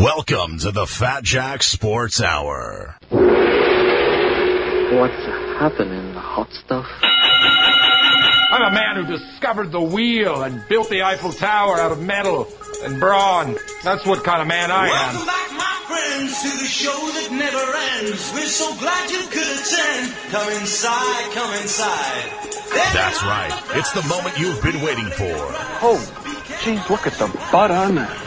Welcome to the Fat Jack Sports Hour. What's happening, the hot stuff? I'm a man who discovered the wheel and built the Eiffel Tower out of metal and brawn. That's what kind of man I am. Welcome back, my friends, to the show that never ends. We're so glad you could attend. Come inside, come inside. That's right. It's the moment you've been waiting for. Oh, geez, look at the butt on that.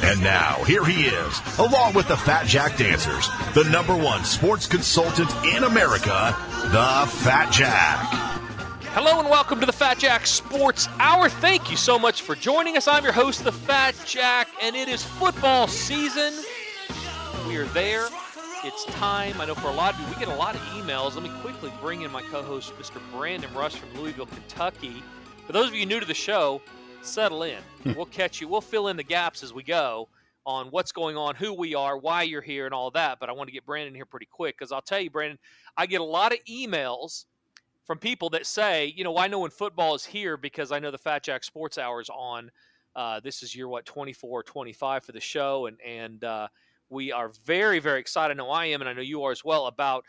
And now, here he is, along with the Fat Jack Dancers, the number one sports consultant in America, the Fat Jack. Hello and welcome to the Fat Jack Sports Hour. Thank you so much for joining us. I'm your host, the Fat Jack, and it is football season. We are there. It's time. I know for a lot of you, we get a lot of emails. Let me quickly bring in my co-host, Mr. Brandon Rush from Louisville, Kentucky. For those of you new to the show, settle in. We'll catch you. We'll fill in the gaps as we go on what's going on, who we are, why you're here, and all that. But I want to get Brandon here pretty quick because I'll tell you, Brandon, I get a lot of emails from people that say, you know, I know when football is here because I know the Fat Jack Sports Hour is on. This is year, what, 24 or 25 for the show. And we are very, very excited. I know I am, and I know you are as well, about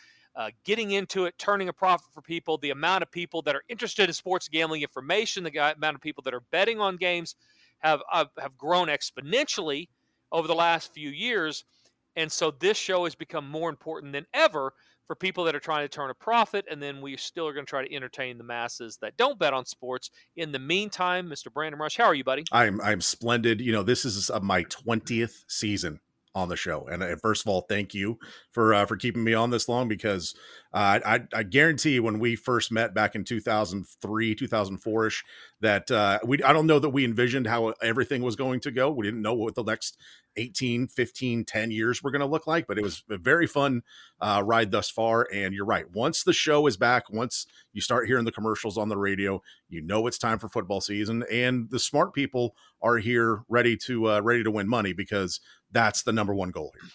getting into it, turning a profit for people, the amount of people that are interested in sports gambling information, the amount of people that are betting on games have grown exponentially over the last few years. And so this show has become more important than ever for people that are trying to turn a profit. And then we still are going to try to entertain the masses that don't bet on sports. In the meantime, Mr. Brandon Rush, how are you, buddy? I'm splendid. You know, this is my 20th season on the show, and first of all, thank you for keeping me on this long, because I guarantee when we first met back in 2003, 2004 ish, that I don't know that we envisioned how everything was going to go. We didn't know what the next 18, 15, 10 years were going to look like, but it was a very fun ride thus far. And you're right. Once the show is back, once you start hearing the commercials on the radio, you know it's time for football season, and the smart people are here ready to win money, because that's the number one goal here.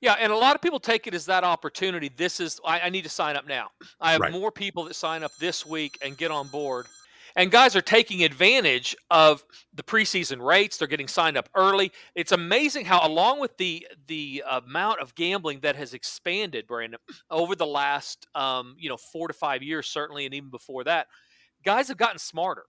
Yeah, and a lot of people take it as that opportunity. This is, I need to sign up now. I have more people that sign up this week and get on board. And guys are taking advantage of the preseason rates. They're getting signed up early. It's amazing how, along with the amount of gambling that has expanded, Brandon, over the last 4 to 5 years, certainly, and even before that, guys have gotten smarter.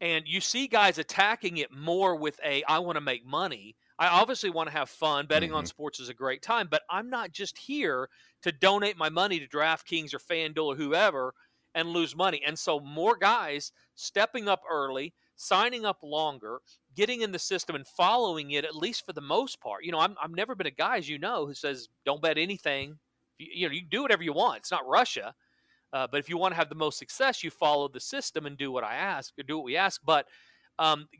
And you see guys attacking it more with I want to make money. I obviously want to have fun. Betting on sports is a great time, but I'm not just here to donate my money to DraftKings or FanDuel or whoever and lose money. And so more guys stepping up early, signing up longer, getting in the system and following it, at least for the most part. You know, I've never been a guy, as you know, who says, don't bet anything. You can do whatever you want. It's not Russia. But if you want to have the most success, you follow the system and do what I ask, or do what we ask. But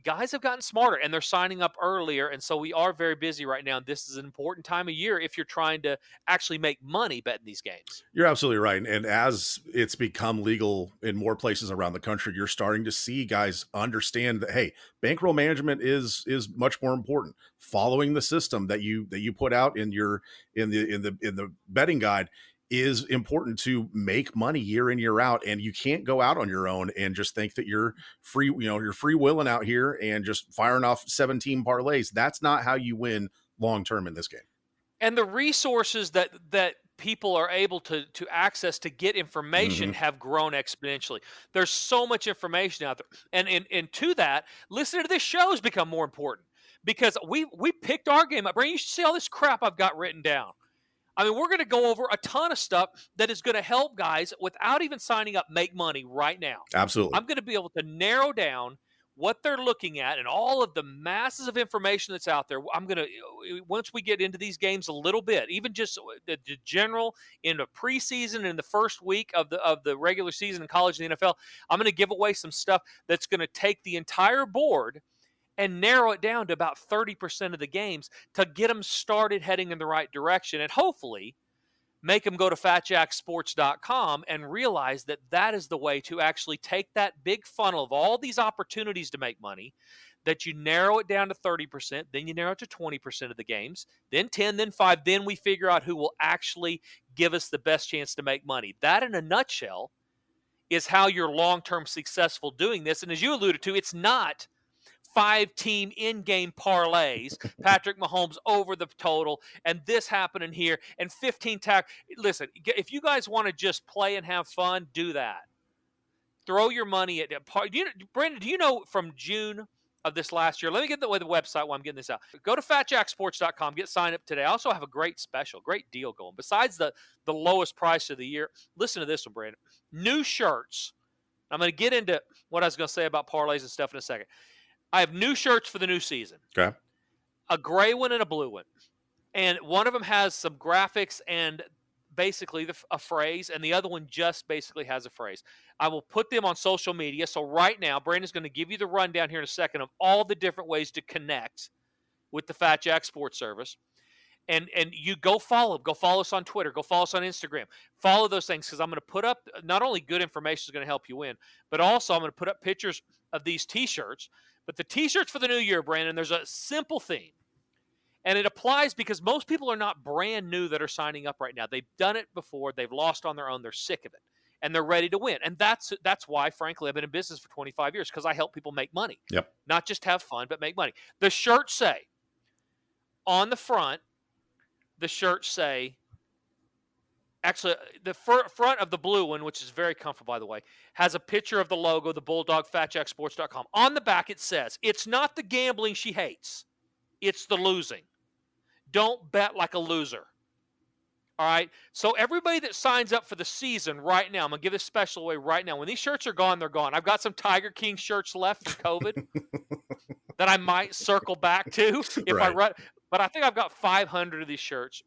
guys have gotten smarter, and they're signing up earlier, and so we are very busy right now. This is an important time of year if you're trying to actually make money betting these games. You're absolutely right, and as it's become legal in more places around the country, you're starting to see guys understand that, hey, bankroll management is much more important. Following the system that you put out in your in the betting guide is important to make money year in, year out. And you can't go out on your own and just think that you're free willing out here and just firing off 17 parlays. That's not how you win long-term in this game. And the resources that people are able to access to get information have grown exponentially. There's so much information out there. And to that, listening to this show has become more important, because we picked our game up. Brandon, you should see all this crap I've got written down. I mean, we're going to go over a ton of stuff that is going to help guys, without even signing up, make money right now. Absolutely. I'm going to be able to narrow down what they're looking at and all of the masses of information that's out there. I'm going to, once we get into these games a little bit, even just the general in the preseason, in the first week of the regular season in college and the NFL, I'm going to give away some stuff that's going to take the entire board and narrow it down to about 30% of the games to get them started heading in the right direction. And hopefully make them go to FatJackSports.com and realize that that is the way to actually take that big funnel of all these opportunities to make money, that you narrow it down to 30%, then you narrow it to 20% of the games, then 10, then 5, then we figure out who will actually give us the best chance to make money. That, in a nutshell, is how you're long-term successful doing this. And as you alluded to, it's not 5-team in-game parlays, Patrick Mahomes over the total, and this happening here, and 15 tackles. Listen, if you guys want to just play and have fun, do that. Throw your money at – Brandon, do you know from June – of this last year. Let me get the website while I'm getting this out. Go to FatJackSports.com. Get signed up today. I also have a great special, great deal going. Besides the lowest price of the year, listen to this one, Brandon. New shirts. I'm going to get into what I was going to say about parlays and stuff in a second. I have new shirts for the new season. Okay. A gray one and a blue one. And one of them has some graphics and basically a phrase, and the other one just basically has a phrase. I will put them on social media. So right now, Brandon's going to give you the rundown here in a second of all the different ways to connect with the Fat Jack Sports Service. And you go follow. Go follow us on Twitter. Go follow us on Instagram. Follow those things because I'm going to put up not only good information is going to help you win, but also I'm going to put up pictures of these T-shirts. But the T-shirts for the new year, Brandon, there's a simple theme. And it applies because most people are not brand new that are signing up right now. They've done it before. They've lost on their own. They're sick of it. And they're ready to win. And that's why, frankly, I've been in business for 25 years because I help people make money. Yep. Not just have fun, but make money. The shirts say, on the front, the shirts say, actually, the front of the blue one, which is very comfortable, by the way, has a picture of the logo, the Bulldog, FatJackSports.com. On the back, it says, it's not the gambling she hates. It's the losing. Don't bet like a loser. All right? So everybody that signs up for the season right now, I'm going to give this special away right now. When these shirts are gone, they're gone. I've got some Tiger King shirts left from COVID that I might circle back to if I run. But I think I've got 500 of these shirts.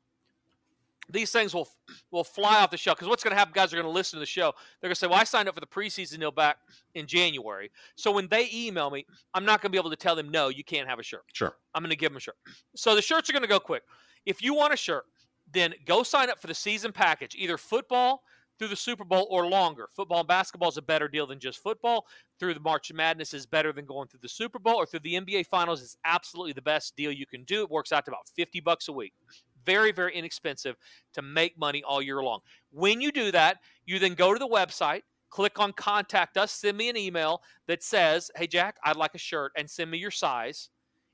These things will fly off the shelf because what's going to happen, guys are going to listen to the show. They're going to say, well, I signed up for the preseason deal back in January. So when they email me, I'm not going to be able to tell them, no, you can't have a shirt. Sure. I'm going to give them a shirt. So the shirts are going to go quick. If you want a shirt, then go sign up for the season package, either football through the Super Bowl or longer. Football and basketball is a better deal than just football. Through the March Madness is better than going through the Super Bowl or through the NBA Finals is absolutely the best deal you can do. It works out to about $50 a week. Very, very inexpensive to make money all year long. When you do that, you then go to the website, click on Contact Us, send me an email that says, hey, Jack, I'd like a shirt, and send me your size.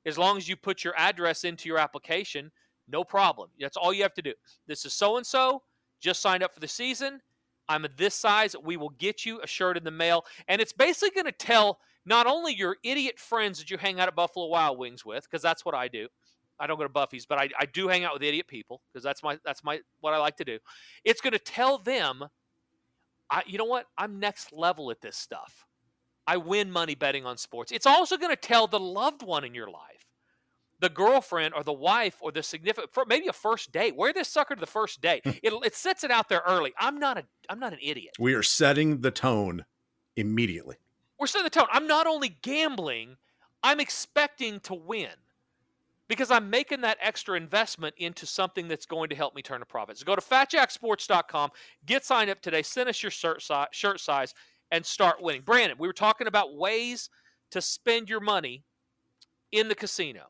As long as you put your address into your application, no problem. That's all you have to do. This is so-and-so, just signed up for the season. I'm at this size. We will get you a shirt in the mail. And it's basically going to tell not only your idiot friends that you hang out at Buffalo Wild Wings with, because that's what I do. I don't go to Buffy's, but I do hang out with idiot people because that's my what I like to do. It's going to tell them, you know what? I'm next level at this stuff. I win money betting on sports. It's also going to tell the loved one in your life, the girlfriend or the wife or the significant, for maybe a first date. Wear this sucker to the first date. It sets it out there early. I'm not an idiot. We are setting the tone immediately. We're setting the tone. I'm not only gambling, I'm expecting to win. Because I'm making that extra investment into something that's going to help me turn a profit. So go to FatJackSports.com, get signed up today, send us your shirt size, and start winning. Brandon, we were talking about ways to spend your money in the casino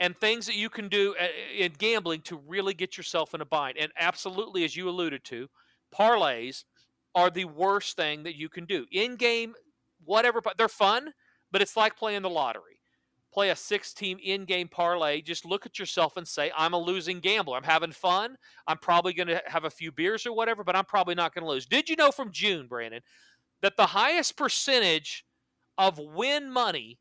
and things that you can do in gambling to really get yourself in a bind. And absolutely, as you alluded to, parlays are the worst thing that you can do. In-game, whatever, they're fun, but it's like playing the lottery. Play a 6-team in-game parlay, just look at yourself and say, I'm a losing gambler. I'm having fun. I'm probably going to have a few beers or whatever, but I'm probably not going to lose. Did you know from June, Brandon, that the highest percentage of win money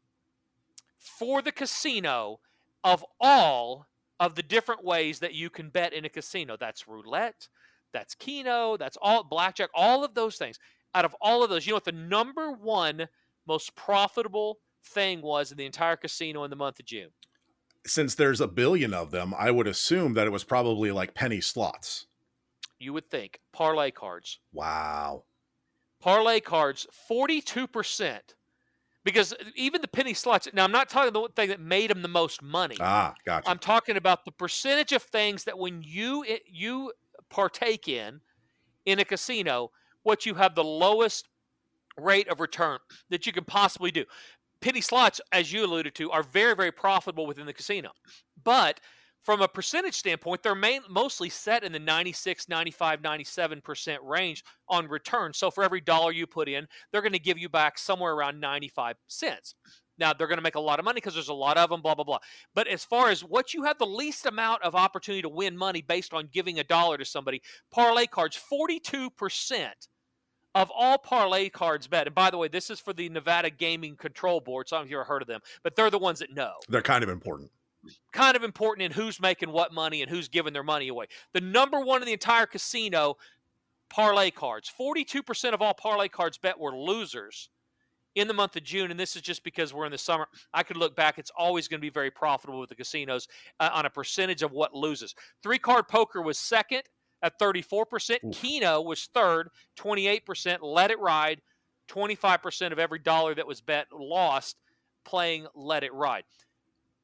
for the casino of all of the different ways that you can bet in a casino? That's roulette, that's keno, that's all blackjack, all of those things. Out of all of those, you know what the number one most profitable thing was in the entire casino in the month of June? Since there's a billion of them, I would assume that it was probably like penny slots. You would think. Parlay cards. Wow. Parlay cards, 42%. Because even the penny slots, now I'm not talking about the thing that made them the most money. Ah, gotcha. I'm talking about the percentage of things that when you partake in a casino, what you have the lowest rate of return that you can possibly do. Penny slots, as you alluded to, are very, very profitable within the casino. But from a percentage standpoint, they're mostly set in the 96, 95, 97% range on return. So for every dollar you put in, they're going to give you back somewhere around 95 cents. Now, they're going to make a lot of money because there's a lot of them, blah, blah, blah. But as far as what you have the least amount of opportunity to win money based on giving a dollar to somebody, parlay cards, 42% of all parlay cards bet. And by the way, this is for the Nevada Gaming Control Board. Some of you have heard of them, but they're the ones that know. They're kind of important. Kind of important in who's making what money and who's giving their money away. The number one in the entire casino, parlay cards. 42% of all parlay cards bet were losers in the month of June, and this is just because we're in the summer. I could look back. It's always going to be very profitable with the casinos on a percentage of what loses. Three-card poker was second at 34%. Ooh. Keno was third, 28%. Let It Ride, 25% of every dollar that was bet lost playing Let It Ride.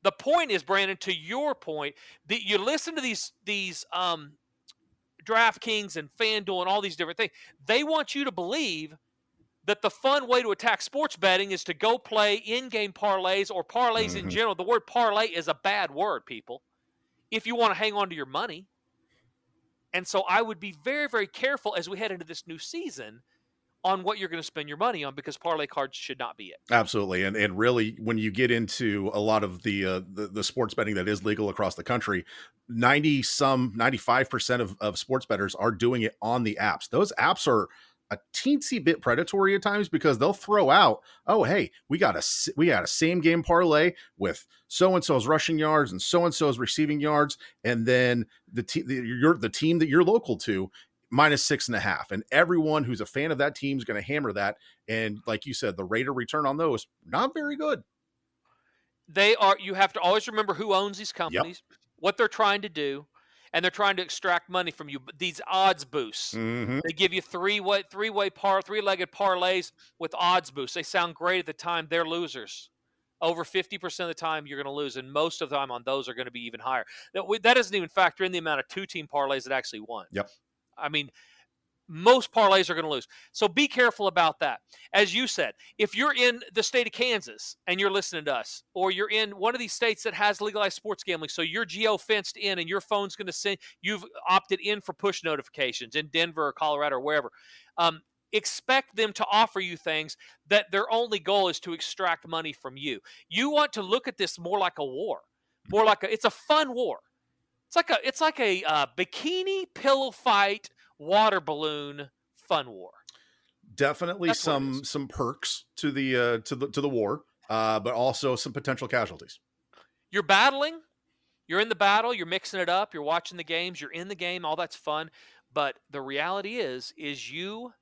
The point is, Brandon, to your point, that you listen to these DraftKings and FanDuel and all these different things. They want you to believe that the fun way to attack sports betting is to go play in-game parlays or parlays in general. The word parlay is a bad word, people, if you want to hang on to your money. And so I would be very, very careful as we head into this new season on what you're going to spend your money on, because parlay cards should not be it. Absolutely. And really, when you get into a lot of the sports betting that is legal across the country, 95% of sports bettors are doing it on the apps. Those apps are a teensy bit predatory at times, because they'll throw out, oh, hey, we got a same game parlay with so-and-so's rushing yards and so-and-so's receiving yards. And then the team that you're local to minus 6.5. And everyone who's a fan of that team is going to hammer that. And like you said, the rate of return on those, not very good. They are. You have to always remember who owns these companies, what they're trying to do. And they're trying to extract money from you. These odds boosts. They give you three-legged parlays with odds boosts. They sound great at the time. They're losers. Over 50% of the time, you're going to lose. And most of the time on those are going to be even higher. That doesn't even factor in the amount of two-team parlays that actually won. Yep. I mean, most parlays are going to lose. So be careful about that. As you said, if you're in the state of Kansas and you're listening to us, or you're in one of these states that has legalized sports gambling, so you're geo-fenced in and your phone's going to send, you've opted in for push notifications in Denver or Colorado or wherever, expect them to offer you things that their only goal is to extract money from you. You want to look at this more like a war, more like it's a fun war. It's like a bikini pillow fight, water balloon fun war. Definitely some perks to the war, but also some potential casualties. You're battling, you're in the battle, you're mixing it up, you're watching the games, you're in the game, all that's fun. But the reality is you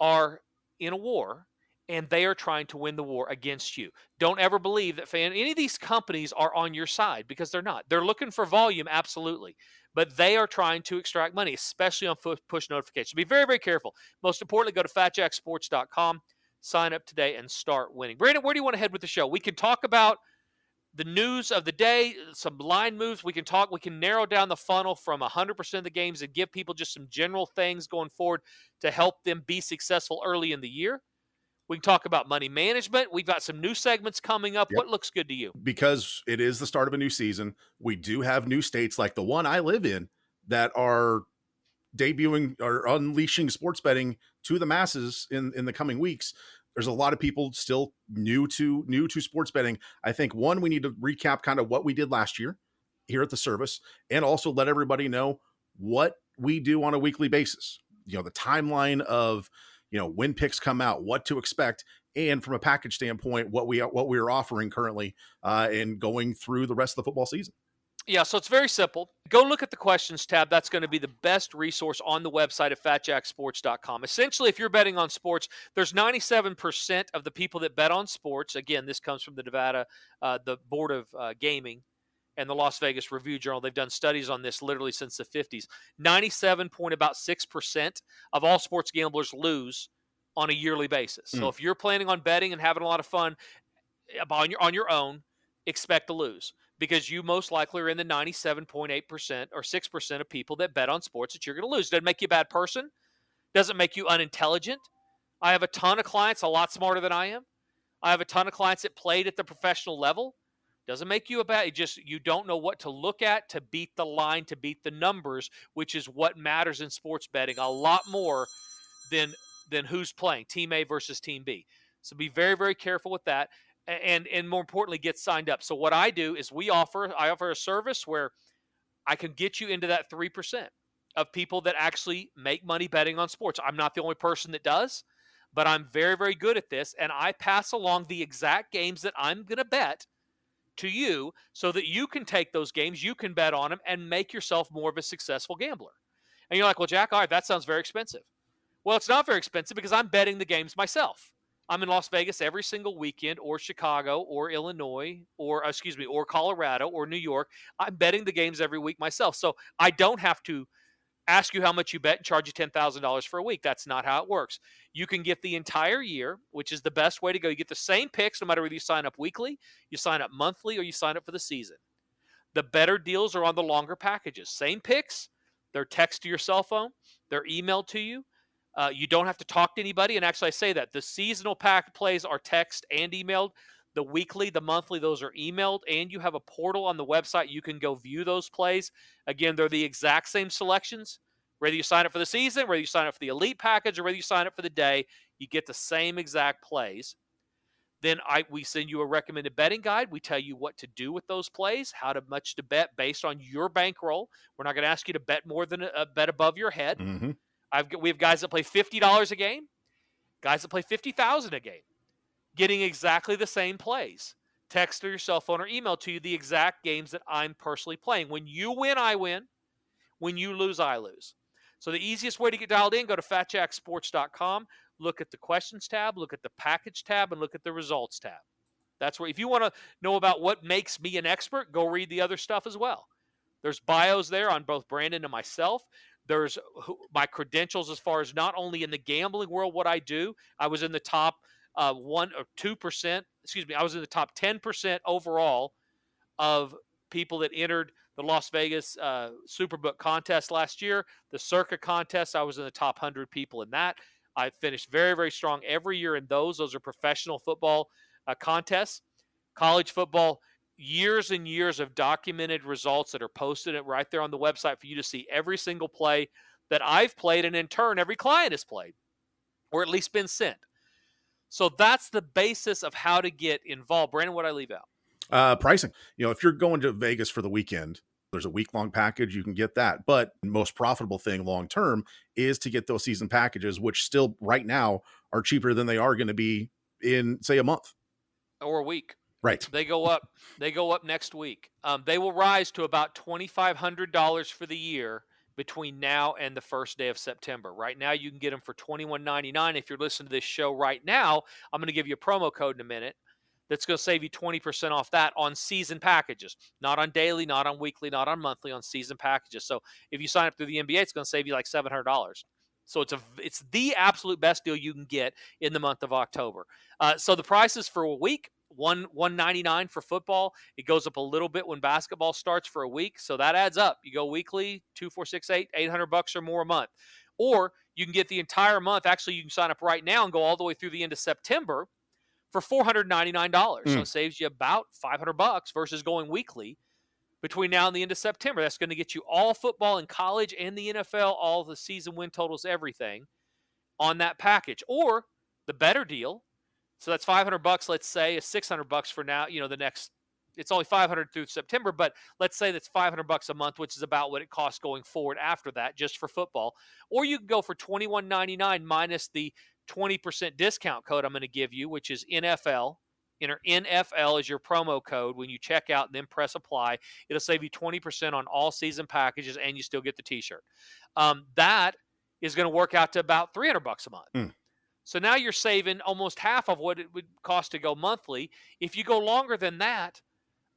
are in a war, and they are trying to win the war against you. Don't ever believe that any of these companies are on your side, because they're not. They're looking for volume, absolutely. But they are trying to extract money, especially on push notifications. Be very, very careful. Most importantly, go to FatJackSports.com, sign up today, and start winning. Brandon, where do you want to head with the show? We can talk about the news of the day, some line moves. We can narrow down the funnel from 100% of the games and give people just some general things going forward to help them be successful early in the year. We can talk about money management. We've got some new segments coming up. Yep. What looks good to you? Because it is the start of a new season. We do have new states like the one I live in that are debuting or unleashing sports betting to the masses in the coming weeks. There's a lot of people still new to sports betting. I think, one, we need to recap kind of what we did last year here at the service, and also let everybody know what we do on a weekly basis. You know, the timeline of, when picks come out, what to expect, and from a package standpoint, what we are offering currently, and going through the rest of the football season. Yeah, so it's very simple. Go look at the questions tab. That's going to be the best resource on the website at FatJackSports.com. Essentially, if you're betting on sports, there's 97% of the people that bet on sports. Again, this comes from the Nevada, the Board of Gaming, and the Las Vegas Review Journal. They've done studies on this literally since the 50s. 97.6% of all sports gamblers lose on a yearly basis. So if you're planning on betting and having a lot of fun on your own, expect to lose. because you most likely are in the 97.8% or 6% of people that bet on sports that you're going to lose. Doesn't make you a bad person. Doesn't make you unintelligent. I have a ton of clients a lot smarter than I am. I have a ton of clients that played at the professional level. Doesn't make you a bad, you don't know what to look at to beat the line, to beat the numbers, which is what matters in sports betting a lot more than who's playing, team A versus team B. So be very, very careful with that. And more importantly, get signed up. So what I do is I offer a service where I can get you into that 3% of people that actually make money betting on sports. I'm not the only person that does, but I'm very, very good at this. And I pass along the exact games that I'm going to bet to you so that you can take those games, you can bet on them, and make yourself more of a successful gambler. And you're like, well, Jack, all right, that sounds very expensive. Well, it's not very expensive because I'm betting the games myself. I'm in Las Vegas every single weekend, or Chicago, or Illinois, or Colorado, or New York. I'm betting the games every week myself. So I don't have to ask you how much you bet and charge you $10,000 for a week. That's not how it works. You can get the entire year, which is the best way to go. You get the same picks no matter whether you sign up weekly, you sign up monthly, or you sign up for the season. The better deals are on the longer packages. Same picks. They're text to your cell phone. They're emailed to you. You don't have to talk to anybody. And actually, I say that. The seasonal pack plays are text and emailed. The weekly, the monthly, those are emailed. And you have a portal on the website. You can go view those plays. Again, they're the exact same selections. Whether you sign up for the season, whether you sign up for the elite package, or whether you sign up for the day, you get the same exact plays. Then we send you a recommended betting guide. We tell you what to do with those plays, how much to bet based on your bankroll. We're not going to ask you to bet more than a bet above your head. Mm-hmm. We have guys that play $50 a game, guys that play $50,000 a game, getting exactly the same plays. Text through your cell phone or email to you the exact games that I'm personally playing. When you win, I win. When you lose, I lose. So the easiest way to get dialed in, go to FatJackSports.com, look at the questions tab, look at the package tab, and look at the results tab. That's where, if you want to know about what makes me an expert, go read the other stuff as well. There's bios there on both Brandon and myself. There's my credentials as far as not only in the gambling world, what I do. I was in the top 1 or 2%. I was in the top 10% overall of people that entered the Las Vegas Superbook contest last year. The Circa contest, I was in the top 100 people in that. I finished very, very strong every year in those. Those are professional football contests. College football, years and years of documented results that are posted right there on the website for you to see every single play that I've played, and in turn, every client has played, or at least been sent. So that's the basis of how to get involved. Brandon, what did I leave out? Pricing. If you're going to Vegas for the weekend, there's a week-long package. You can get that. But the most profitable thing long-term is to get those season packages, which still right now are cheaper than they are going to be in, say, a month. Or a week. Right. They go up next week. They will rise to about $2,500 for the year between now and the first day of September. Right now, you can get them for $21.99. If you're listening to this show right now, I'm going to give you a promo code in a minute that's going to save you 20% off that on season packages. Not on daily, not on weekly, not on monthly, on season packages. So if you sign up through the NBA, it's going to save you like $700. So it's the absolute best deal you can get in the month of October. So the prices for a week, $199 for football. It goes up a little bit when basketball starts for a week. So that adds up. You go weekly, $2,468, $800 or more a month. Or you can get the entire month. Actually, you can sign up right now and go all the way through the end of September for $499. So it saves you about $500 versus going weekly between now and the end of September. That's going to get you all football and college and the NFL, all the season win totals, everything on that package. Or the better deal, so that's $500, let's say, is $600 for now. The next, it's only $500 through September, but let's say that's $500 a month, which is about what it costs going forward after that, just for football. Or you can go for $21.99 minus the 20% discount code I'm going to give you, which is NFL. Enter NFL as your promo code when you check out and then press apply. It'll save you 20% on all season packages, and you still get the T-shirt. That is going to work out to about $300 a month. So now you're saving almost half of what it would cost to go monthly. If you go longer than that,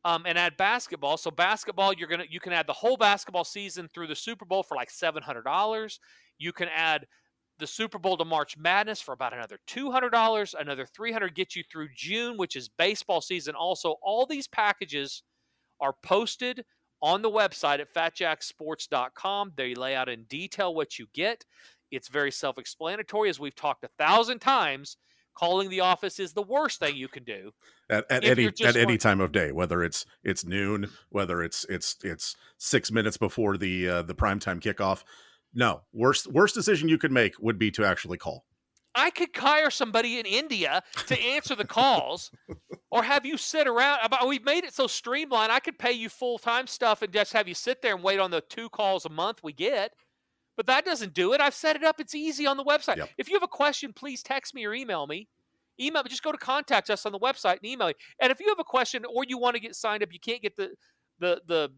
and add basketball, so basketball, you can add the whole basketball season through the Super Bowl for like $700. You can add the Super Bowl to March Madness for about another $200. Another $300 gets you through June, which is baseball season. Also, all these packages are posted on the website at FatJackSports.com. They lay out in detail what you get. It's very self-explanatory. As we've talked 1,000 times, calling the office is the worst thing you can do at any time of day, whether it's noon, whether it's 6 minutes before the primetime kickoff. No, worst decision you could make would be to actually call. I could hire somebody in India to answer the calls or have you sit around. We've made it so streamlined. I could pay you full-time stuff and just have you sit there and wait on the 2 calls a month we get. But that doesn't do it. I've set it up. It's easy on the website. Yep. If you have a question, please text me or email me. Just go to contact us on the website and email me. And if you have a question or you want to get signed up, you can't get the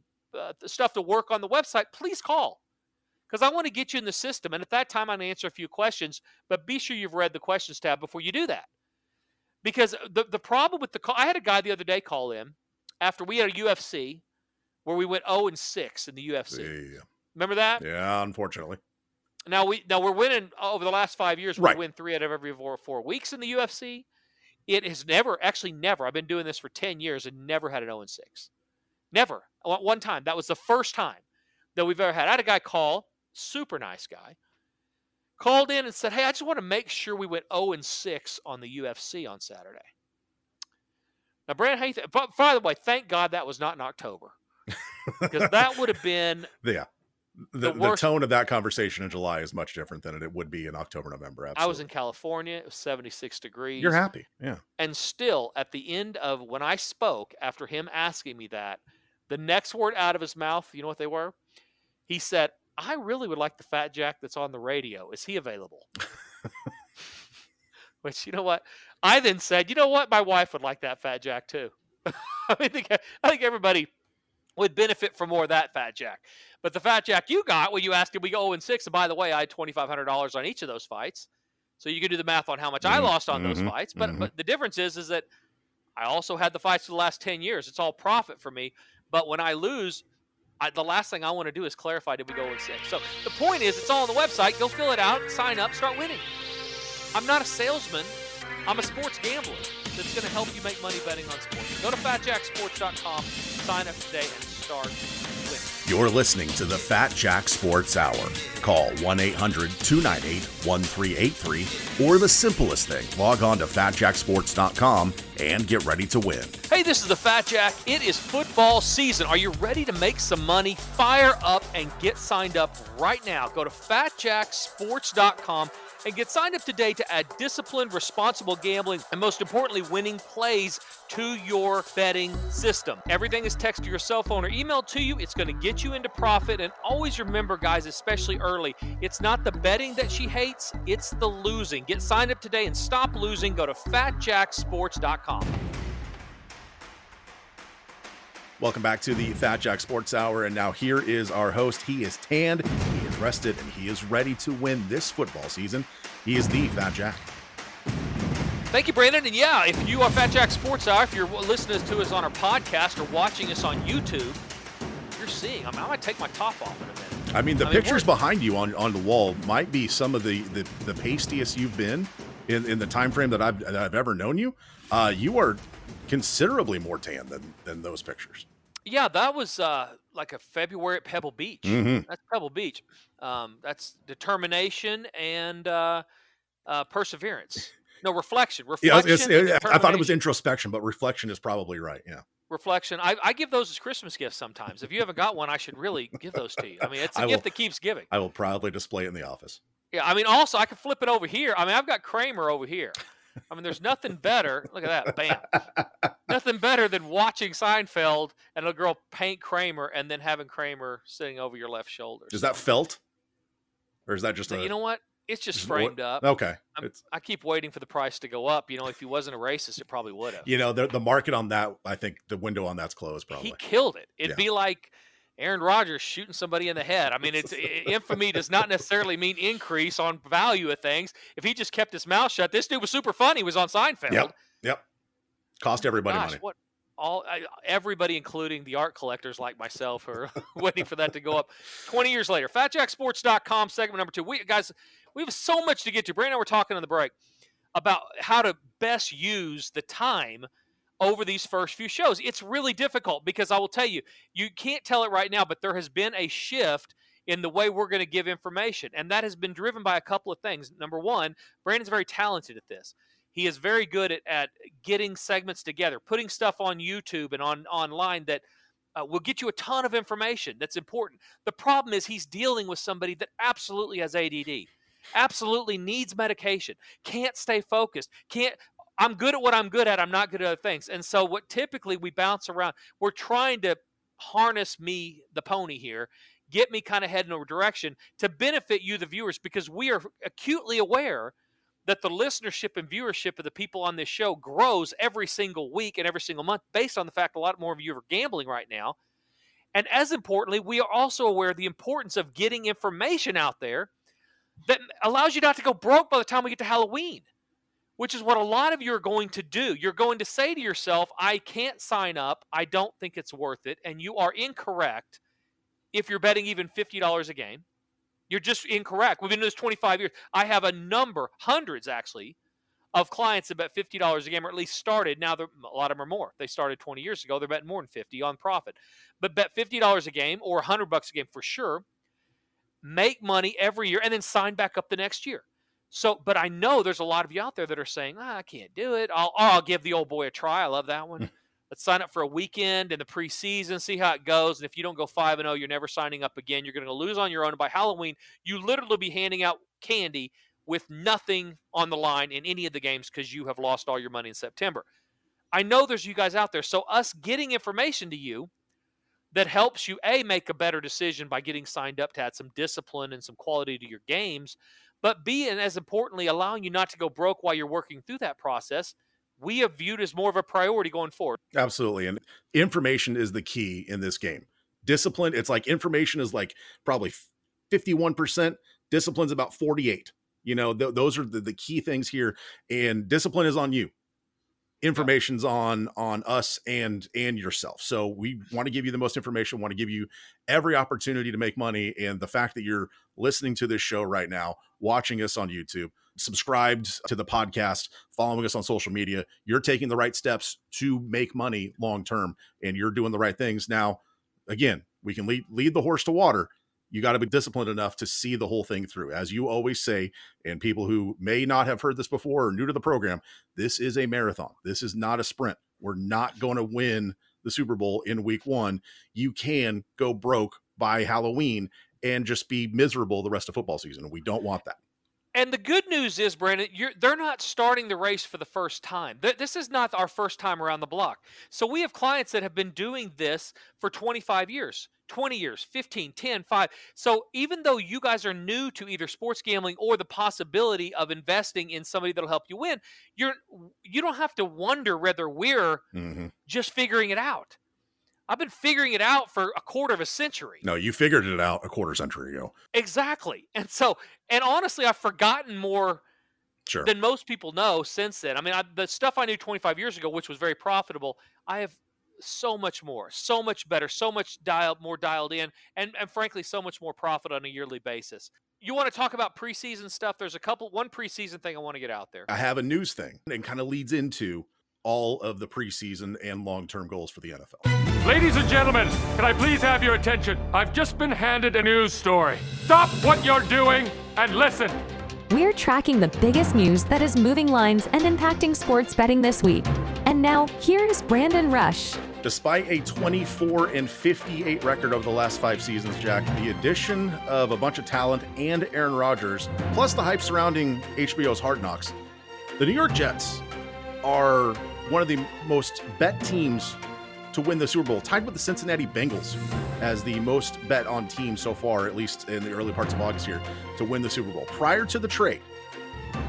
stuff to work on the website, please call. Because I want to get you in the system. And at that time, I'll answer a few questions. But be sure you've read the questions tab before you do that. Because the problem with the call, I had a guy the other day call in after we had a UFC where we went 0-6 in the UFC. Yeah. Remember that? Yeah, unfortunately. Now we're winning over the last 5 years. We win 3 out of every 4 weeks in the UFC. It has never. I've been doing this for 10 years and never had an 0-6. Never. One time. That was the first time that we've ever had. I had a guy call, super nice guy, called in and said, hey, I just want to make sure we went 0-6 on the UFC on Saturday. Now, Brandon, by the way, thank God that was not in October. Because that would have been... yeah. The tone of that conversation in July is much different than it would be in October, November. Absolutely. I was in California. It was 76 degrees. You're happy. Yeah. And still, at the end of when I spoke, after him asking me that, the next word out of his mouth, you know what they were? He said, I really would like the Fat Jack that's on the radio. Is he available? Which, you know what? I then said, you know what? My wife would like that Fat Jack too. I think everybody would benefit from more of that Fat Jack. But the Fat Jack you got when you asked him, we go 0-6. And by the way, I had $2,500 on each of those fights. So you can do the math on how much I lost on those fights. But the difference is that I also had the fights for the last 10 years. It's all profit for me. But when I lose, the last thing I want to do is clarify, did we go 0-6? So the point is, it's all on the website. Go fill it out, sign up, start winning. I'm not a salesman. I'm a sports gambler that's going to help you make money betting on sports. Go to FatJackSports.com, sign up today, and start winning. You're listening to the Fat Jack Sports Hour. Call 1-800-298-1383 or the simplest thing, log on to FatJackSports.com and get ready to win. Hey, this is the Fat Jack. It is football season. Are you ready to make some money? Fire up and get signed up right now. Go to FatJackSports.com. And get signed up today to add disciplined, responsible gambling, and most importantly, winning plays to your betting system. Everything is text to your cell phone or email to you. It's going to get you into profit. And always remember, guys, especially early, it's not the betting that she hates, it's the losing. Get signed up today and stop losing. Go to FatJackSports.com. Welcome back to the Fat Jack Sports Hour. And now here is our host. He is tanned, he is rested, and he is ready to win this football season. He is the Fat Jack. Thank you, Brandon. And yeah, if you are Fat Jack Sports Hour, if you're listening to us on our podcast or watching us on YouTube, you're seeing. I'm going to take my top off in a minute. I mean, pictures behind you on the wall might be some of the pastiest you've been in the time frame that I've ever known you. You are considerably more tan than those pictures. Yeah, that was like a February at Pebble Beach. Mm-hmm. That's Pebble Beach. That's determination and perseverance. No, reflection. Reflection. Yeah, I thought it was introspection, but reflection is probably right. Yeah. Reflection. I give those as Christmas gifts sometimes. If you haven't got one, I should really give those to you. I mean, it's a gift that keeps giving. I will proudly display it in the office. Yeah, I mean, also, I can flip it over here. I mean, I've got Kramer over here. I mean, there's nothing better. Look at that. Bam. Nothing better than watching Seinfeld and a girl paint Kramer and then having Kramer sitting over your left shoulder. Is that felt? Or is that just You know what? It's just framed up. Okay. I keep waiting for the price to go up. You know, if he wasn't a racist, it probably would have. You know, the market on that, I think the window on that's closed probably. He killed it. It'd be like Aaron Rodgers shooting somebody in the head. I mean, infamy does not necessarily mean increase on value of things. If he just kept his mouth shut, this dude was super funny. He was on Seinfeld. Yep. Cost everybody money. What everybody, including the art collectors like myself, are waiting for that to go up 20 years later. FatJackSports.com, segment number 2. We have so much to get to. Brandon, we're talking on the break about how to best use the time over these first few shows. It's really difficult because I will tell you, you can't tell it right now, but there has been a shift in the way we're going to give information. And that has been driven by a couple of things. Number one, Brandon's very talented at this. He is very good at getting segments together, putting stuff on YouTube and online that will get you a ton of information that's important. The problem is he's dealing with somebody that absolutely has ADD, absolutely needs medication, can't stay focused, can't. I'm good at what I'm good at. I'm not good at other things. And so what typically we bounce around, we're trying to harness me, the pony here, get me kind of heading over direction to benefit you, the viewers, because we are acutely aware that the listenership and viewership of the people on this show grows every single week and every single month based on the fact a lot more of you are gambling right now. And as importantly, we are also aware of the importance of getting information out there that allows you not to go broke by the time we get to Halloween, which is what a lot of you are going to do. You're going to say to yourself, I can't sign up. I don't think it's worth it. And you are incorrect if you're betting even $50 a game. You're just incorrect. We've been doing this 25 years. I have a number, hundreds actually, of clients that bet $50 a game, or at least started. Now, a lot of them are more. They started 20 years ago. They're betting more than 50 on profit. But bet $50 a game or $100 a game for sure. Make money every year and then sign back up the next year. So, but I know there's a lot of you out there that are saying, I can't do it. I'll give the old boy a try. I love that one. Let's sign up for a weekend in the preseason, see how it goes. And if you don't go 5-0, you're never signing up again. You're going to lose on your own. And by Halloween, you literally be handing out candy with nothing on the line in any of the games because you have lost all your money in September. I know there's you guys out there. So us getting information to you that helps you, A, make a better decision by getting signed up to add some discipline and some quality to your games, but B, and as importantly, allowing you not to go broke while you're working through that process, we have viewed as more of a priority going forward. Absolutely. And information is the key in this game. Discipline, it's like information is like probably 51%. Discipline's about 48%. You know, those are the key things here. And discipline is on you. Information's on us and yourself. So we want to give you the most information, want to give you every opportunity to make money. And the fact that you're listening to this show right now, watching us on YouTube, subscribed to the podcast, following us on social media, you're taking the right steps to make money long-term and you're doing the right things. Now, again, we can lead the horse to water. You got to be disciplined enough to see the whole thing through. As you always say, and people who may not have heard this before or new to the program, this is a marathon. This is not a sprint. We're not going to win the Super Bowl in week 1. You can go broke by Halloween and just be miserable the rest of football season. We don't want that. And the good news is, Brandon, they're not starting the race for the first time. This is not our first time around the block. So we have clients that have been doing this for 25 years, 20 years, 15, 10, 5. So even though you guys are new to either sports gambling or the possibility of investing in somebody that'll help you win, you don't have to wonder whether we're just figuring it out. I've been figuring it out for a quarter of a century. No, you figured it out a quarter century ago. Exactly. And so, and honestly, I've forgotten more than most people know since then. I mean, the stuff I knew 25 years ago, which was very profitable, I have so much more, so much better, so much dialed in, and frankly, so much more profit on a yearly basis. You want to talk about preseason stuff? There's one preseason thing I want to get out there. I have a news thing and kind of leads into all of the preseason and long-term goals for the NFL. Ladies and gentlemen, can I please have your attention? I've just been handed a news story. Stop what you're doing and listen. We're tracking the biggest news that is moving lines and impacting sports betting this week. And now, here's Brandon Rush. Despite a 24-58 record over the last 5 seasons, Jack, the addition of a bunch of talent and Aaron Rodgers, plus the hype surrounding HBO's Hard Knocks, the New York Jets are one of the most bet teams to win the Super Bowl, tied with the Cincinnati Bengals as the most bet on team so far, at least in the early parts of August here, to win the Super Bowl. Prior to the trade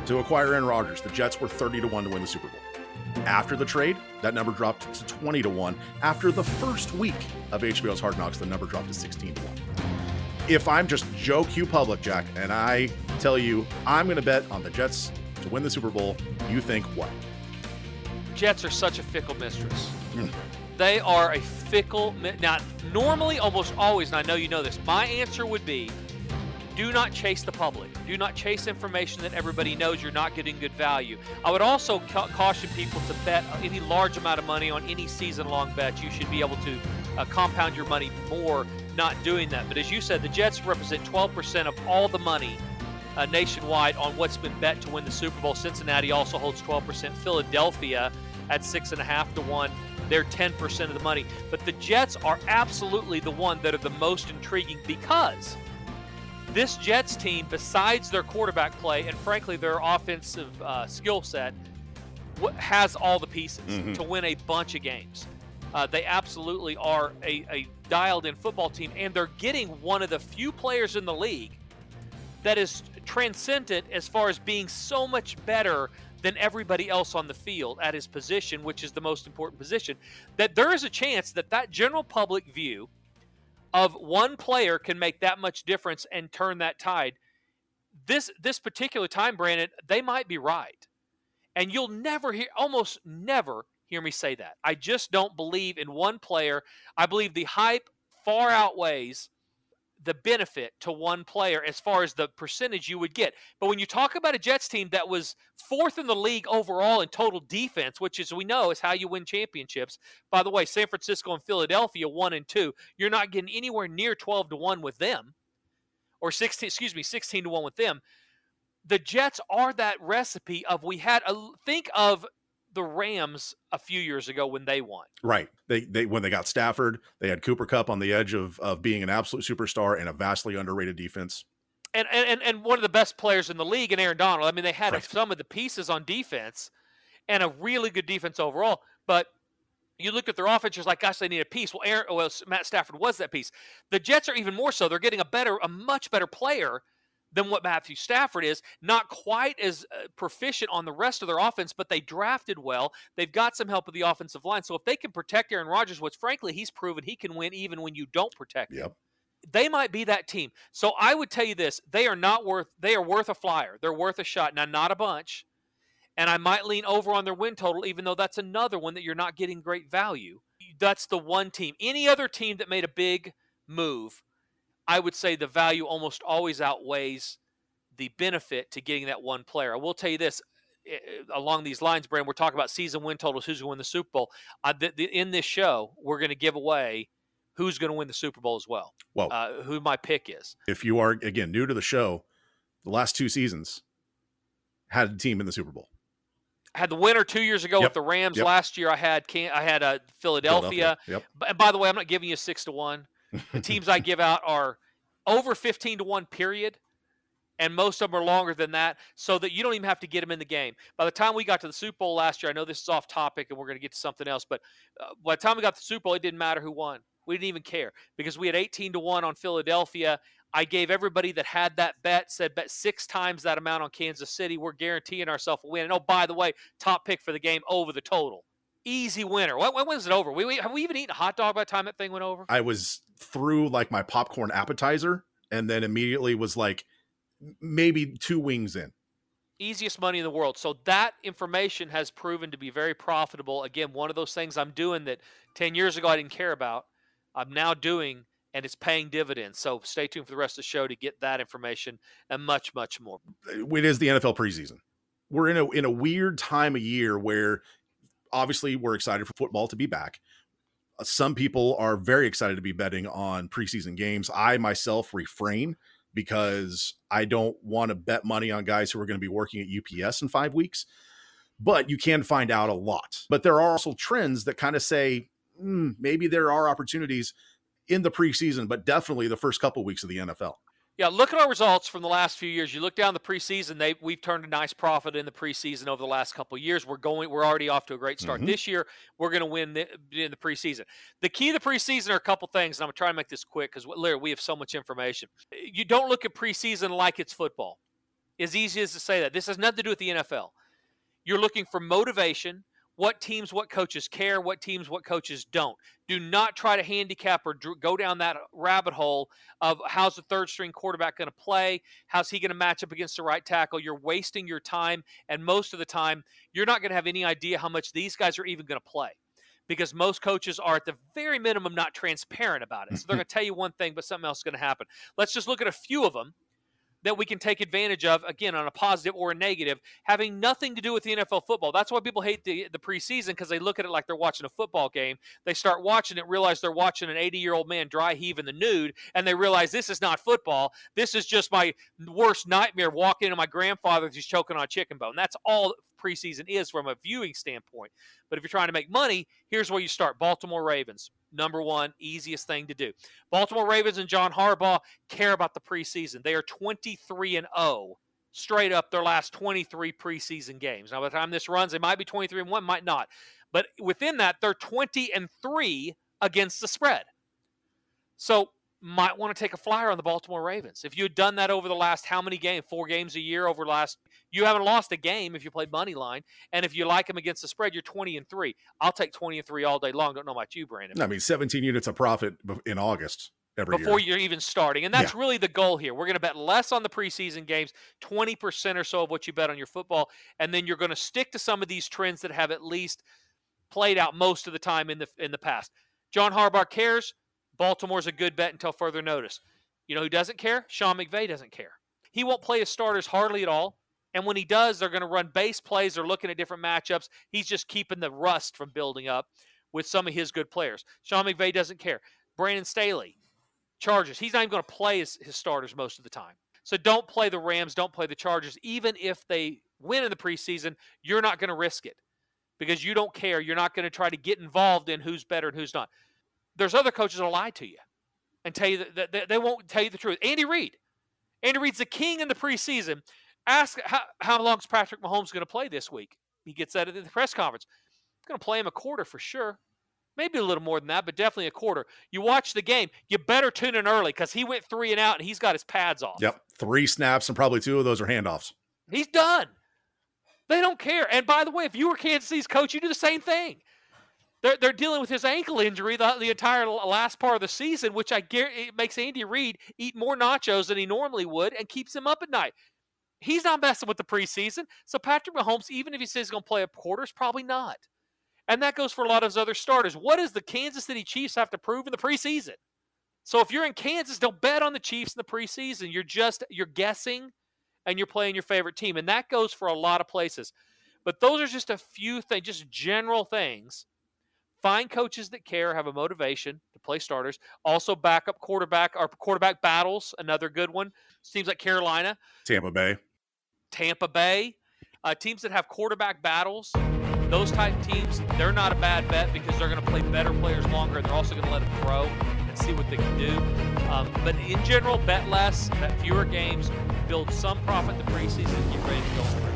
to acquire Aaron Rodgers, the Jets were 30-1 to win the Super Bowl. After the trade, that number dropped to 20-1. After the first week of HBO's Hard Knocks, the number dropped to 16-1. If I'm just Joe Q Public, Jack, and I tell you I'm going to bet on the Jets to win the Super Bowl, you think what? Jets are such a fickle mistress. They are a fickle. Now, normally, almost always, and I know you know this, my answer would be do not chase the public. Do not chase information that everybody knows you're not getting good value. I would also caution people to bet any large amount of money on any season-long bet. You should be able to compound your money more not doing that. But as you said, the Jets represent 12% of all the money nationwide on what's been bet to win the Super Bowl. Cincinnati also holds 12%. Philadelphia at 6.5 to 1. They're 10% of the money. But the Jets are absolutely the one that are the most intriguing because this Jets team, besides their quarterback play and, frankly, their offensive skill set, has all the pieces to win a bunch of games. They absolutely are a dialed-in football team, and they're getting one of the few players in the league that is transcendent as far as being so much better than everybody else on the field at his position, which is the most important position, that there is a chance that that general public view of one player can make that much difference and turn that tide. This particular time, Brandon, they might be right. And you'll never hear, almost never hear me say that. I just don't believe in one player. I believe the hype far outweighs the benefit to one player as far as the percentage you would get. But when you talk about a Jets team that was 4th in the league overall in total defense, which as we know is how you win championships. By the way, San Francisco and Philadelphia 1 and 2. You're not getting anywhere near 12 to 1 with them, or 16 to 1 with them. The Jets are that recipe of think of the Rams a few years ago when they won. Right. They when they got Stafford, they had Cooper Kupp on the edge of being an absolute superstar and a vastly underrated defense. And one of the best players in the league in Aaron Donald. I mean, they had some of the pieces on defense and a really good defense overall. But you look at their offense, you're like, gosh, they need a piece. Well, Matt Stafford was that piece. The Jets are even more so. They're getting a much better player than what Matthew Stafford is, not quite as proficient on the rest of their offense, but they drafted well. They've got some help with the offensive line. So if they can protect Aaron Rodgers, which frankly he's proven he can win even when you don't protect him, they might be that team. So I would tell you this, they are worth a flyer. They're worth a shot. Now, not a bunch. And I might lean over on their win total, even though that's another one that you're not getting great value. That's the one team. Any other team that made a big move, I would say the value almost always outweighs the benefit to getting that one player. I will tell you this, along these lines, Brand, we're talking about season win totals, who's going to win the Super Bowl. In this show, we're going to give away who's going to win the Super Bowl as well, who my pick is. If you are, again, new to the show, the last two seasons had a team in the Super Bowl. I had the winner 2 years ago with the Rams. Last year, I had Philadelphia. And by the way, I'm not giving you 6 to 1. The teams I give out are over 15 to 1 period, and most of them are longer than that, so that you don't even have to get them in the game. By the time we got to the Super Bowl last year, I know this is off topic and we're going to get to something else, but by the time we got to the Super Bowl, it didn't matter who won. We didn't even care because we had 18 to 1 on Philadelphia. I gave everybody that had that bet, said bet 6 times that amount on Kansas City. We're guaranteeing ourselves a win. And, oh, by the way, top pick for the game over the total. Easy winner. When was it over? Have we even eaten a hot dog by the time that thing went over? I was through like my popcorn appetizer and then immediately was like maybe 2 wings in. Easiest money in the world. So that information has proven to be very profitable. Again, one of those things I'm doing that 10 years ago I didn't care about, I'm now doing, and it's paying dividends. So stay tuned for the rest of the show to get that information and much, much more. It is the NFL preseason. We're in a weird time of year where obviously, we're excited for football to be back. Some people are very excited to be betting on preseason games. I myself refrain because I don't want to bet money on guys who are going to be working at UPS in 5 weeks. But you can find out a lot. But there are also trends that kind of say, maybe there are opportunities in the preseason, but definitely the first couple of weeks of the NFL. Yeah, look at our results from the last few years. You look down the preseason; we've turned a nice profit in the preseason over the last couple of years. We're already off to a great start this year. We're going to win in the preseason. The key to the preseason are a couple things, and I'm going to try to make this quick because literally we have so much information. You don't look at preseason like it's football. As easy as to say that, this has nothing to do with the NFL. You're looking for motivation. What teams, what coaches care, what teams, what coaches don't. Do not try to handicap or go down that rabbit hole of how's the third-string quarterback going to play, how's he going to match up against the right tackle. You're wasting your time, and most of the time, you're not going to have any idea how much these guys are even going to play because most coaches are, at the very minimum, not transparent about it. So they're going to tell you one thing, but something else is going to happen. Let's just look at a few of them that we can take advantage of, again, on a positive or a negative, having nothing to do with the NFL football. That's why people hate the preseason, because they look at it like they're watching a football game. They start watching it, realize they're watching an 80-year-old man dry heave in the nude, and they realize this is not football. This is just my worst nightmare, walking into my grandfather who's choking on chicken bone. That's all preseason is from a viewing standpoint. But if you're trying to make money, here's where you start. Baltimore Ravens. Number one, easiest thing to do. Baltimore Ravens and John Harbaugh care about the preseason. They are 23-0 straight up their last 23 preseason games. Now, by the time this runs, they might be 23-1, might not. But within that, they're 20-3 against the spread. So might want to take a flyer on the Baltimore Ravens. If you had done that over the last how many games, 4 games a year over last, you haven't lost a game if you played money line. And if you like them against the spread, you're 20-3. I'll take 20-3 all day long. Don't know about you, Brandon. I mean, 17 units of profit in August every year. Before you're even starting. And that's really the goal here. We're going to bet less on the preseason games, 20% or so of what you bet on your football. And then you're going to stick to some of these trends that have at least played out most of the time in the past. John Harbaugh cares. Baltimore's a good bet until further notice. You know who doesn't care? Sean McVay doesn't care. He won't play his starters hardly at all. And when he does, they're going to run base plays. They're looking at different matchups. He's just keeping the rust from building up with some of his good players. Sean McVay doesn't care. Brandon Staley, Chargers. He's not even going to play his starters most of the time. So don't play the Rams. Don't play the Chargers. Even if they win in the preseason, you're not going to risk it because you don't care. You're not going to try to get involved in who's better and who's not. There's other coaches that'll lie to you and tell you that they won't tell you the truth. Andy Reid. Andy Reid's the king in the preseason. Ask how long is Patrick Mahomes going to play this week? He gets that at the press conference. I'm going to play him a quarter for sure. Maybe a little more than that, but definitely a quarter. You watch the game, you better tune in early because he went 3 and out and he's got his pads off. Yep, 3 snaps and probably 2 of those are handoffs. He's done. They don't care. And by the way, if you were Kansas City's coach, you do the same thing. They're dealing with his ankle injury the entire last part of the season, which I guarantee it makes Andy Reid eat more nachos than he normally would and keeps him up at night. He's not messing with the preseason. So Patrick Mahomes, even if he says he's going to play a quarter, is probably not. And that goes for a lot of his other starters. What does the Kansas City Chiefs have to prove in the preseason? So if you're in Kansas, don't bet on the Chiefs in the preseason. You're guessing and you're playing your favorite team. And that goes for a lot of places. But those are just a few things, just general things. Find coaches that care, have a motivation to play starters. Also, backup quarterback battles, another good one. Teams like Carolina. Tampa Bay. Teams that have quarterback battles, those type teams, they're not a bad bet because they're going to play better players longer. They're also going to let them grow and see what they can do. But in general, bet less, bet fewer games, build some profit in the preseason, get ready to go for it.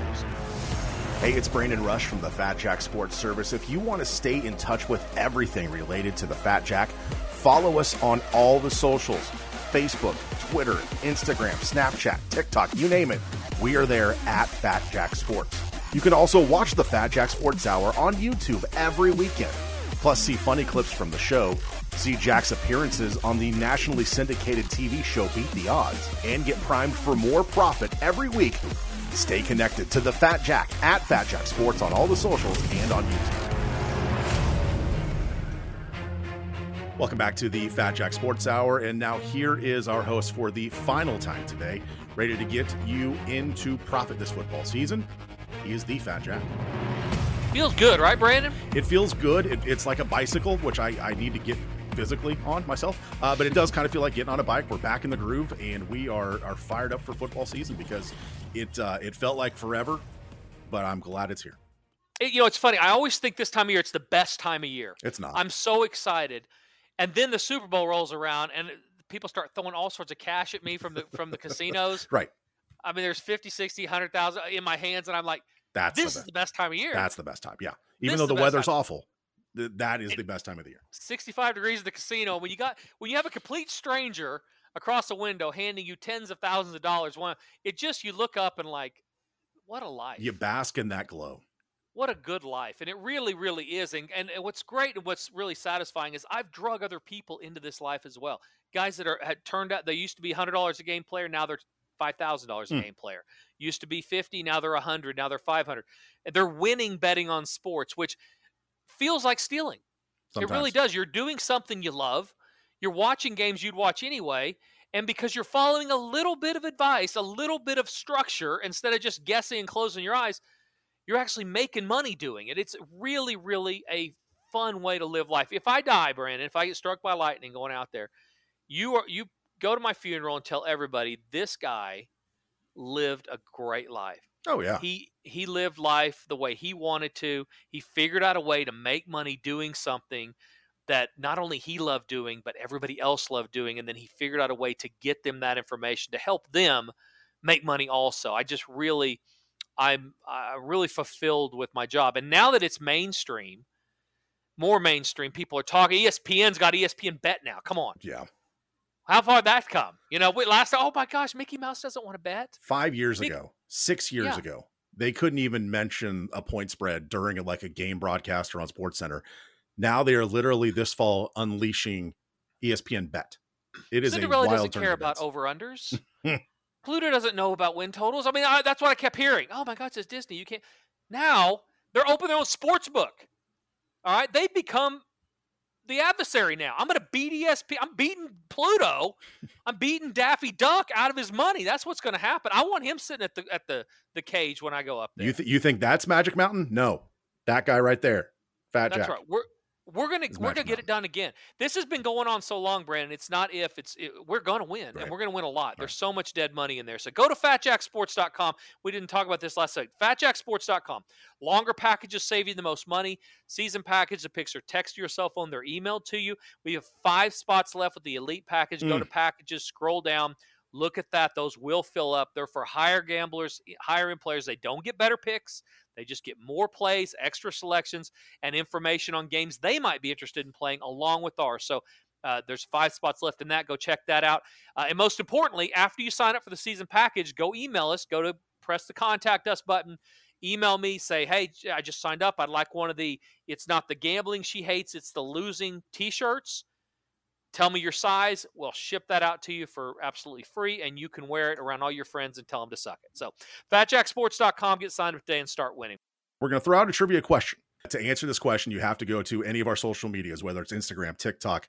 Hey, it's Brandon Rush from the Fat Jack Sports Service. If you want to stay in touch with everything related to the Fat Jack, follow us on all the socials, Facebook, Twitter, Instagram, Snapchat, TikTok, you name it. We are there at Fat Jack Sports. You can also watch the Fat Jack Sports Hour on YouTube every weekend. Plus, see funny clips from the show, see Jack's appearances on the nationally syndicated TV show Beat the Odds, and get primed for more profit every week. Stay connected to the Fat Jack at Fat Jack Sports on all the socials and on YouTube. Welcome back to the Fat Jack Sports Hour. And now here is our host for the final time today, ready to get you into profit this football season. He is the Fat Jack. Feels good, right, Brandon? It feels good. It's like a bicycle, which I need to get physically on myself, but it does kind of feel like getting on a bike. We're back in the groove, and we are fired up for football season because it felt like forever, but I'm glad it's here. It's funny. I always think this time of year it's the best time of year. It's not. I'm so excited, and then the Super Bowl rolls around, and people start throwing all sorts of cash at me from the casinos. Right. I mean, there's 50, 60, 100,000 in my hands, and I'm like, "This is the best time of year." That's the best time. Yeah. Even though the weather's awful. That is the best time of the year. 65 degrees at the casino. When you have a complete stranger across the window handing you tens of thousands of dollars, you look up and like, what a life. You bask in that glow. What a good life. And it really, really is. And what's great and what's really satisfying is I've drug other people into this life as well. Guys that had turned out, they used to be $100 a game player. Now they're $5,000 a game player. Used to be 50. Now they're 100. Now they're 500. And they're winning betting on sports, which feels like stealing. Sometimes. It really does. You're doing something you love. You're watching games you'd watch anyway, And because you're following a little bit of advice, a little bit of structure, instead of just guessing and closing your eyes, you're actually making money doing it. It's really, really a fun way to live life. If I die, Brandon, if I get struck by lightning going out there, you go to my funeral and tell everybody this guy lived a great life. Oh, yeah. He lived life the way he wanted to. He figured out a way to make money doing something that not only he loved doing, but everybody else loved doing. And then he figured out a way to get them that information to help them make money also. I'm really fulfilled with my job. And now that it's mainstream, more mainstream, people are talking. ESPN's got ESPN Bet now. Come on. Yeah. How far that come? You know, last time, oh my gosh, Mickey Mouse doesn't want to bet. 6 years ago, they couldn't even mention a point spread during a game broadcast or on SportsCenter. Now they are literally this fall unleashing ESPN Bet. It is Cinderella a wild doesn't care about over-unders. Pluto doesn't know about win totals. I mean, that's what I kept hearing. Oh my gosh, it's Disney. You can't. Now they're open their own sports book. All right. They've become the adversary now. I'm going to beat ESP. I'm beating Pluto. I'm beating Daffy Duck out of his money. That's what's going to happen. I want him sitting at the cage when I go up there. You think that's Magic Mountain? No, that guy right there, Fat Jack. That's right. We're gonna get it done again. This has been going on so long, Brandon. It's not if we're gonna win, right. And we're gonna win a lot. Right. There's so much dead money in there. So go to FatJackSports.com. We didn't talk about this last night. FatJackSports.com. Longer packages save you the most money. Season package. The picks are text to your cell phone. They're emailed to you. We have 5 spots left with the elite package. Go to packages. Scroll down. Look at that. Those will fill up. They're for higher gamblers, higher end players. They don't get better picks. They just get more plays, extra selections, and information on games they might be interested in playing along with ours. So there's 5 spots left in that. Go check that out. And most importantly, after you sign up for the season package, go email us. Go to press the contact us button. Email me, say, hey, I just signed up. I'd like one of the It's Not the Gambling She Hates, It's the Losing t-shirts. Tell me your size. We'll ship that out to you for absolutely free, and you can wear it around all your friends and tell them to suck it. So FatJackSports.com, get signed up today and start winning. We're going to throw out a trivia question. To answer this question, you have to go to any of our social medias, whether it's Instagram, TikTok,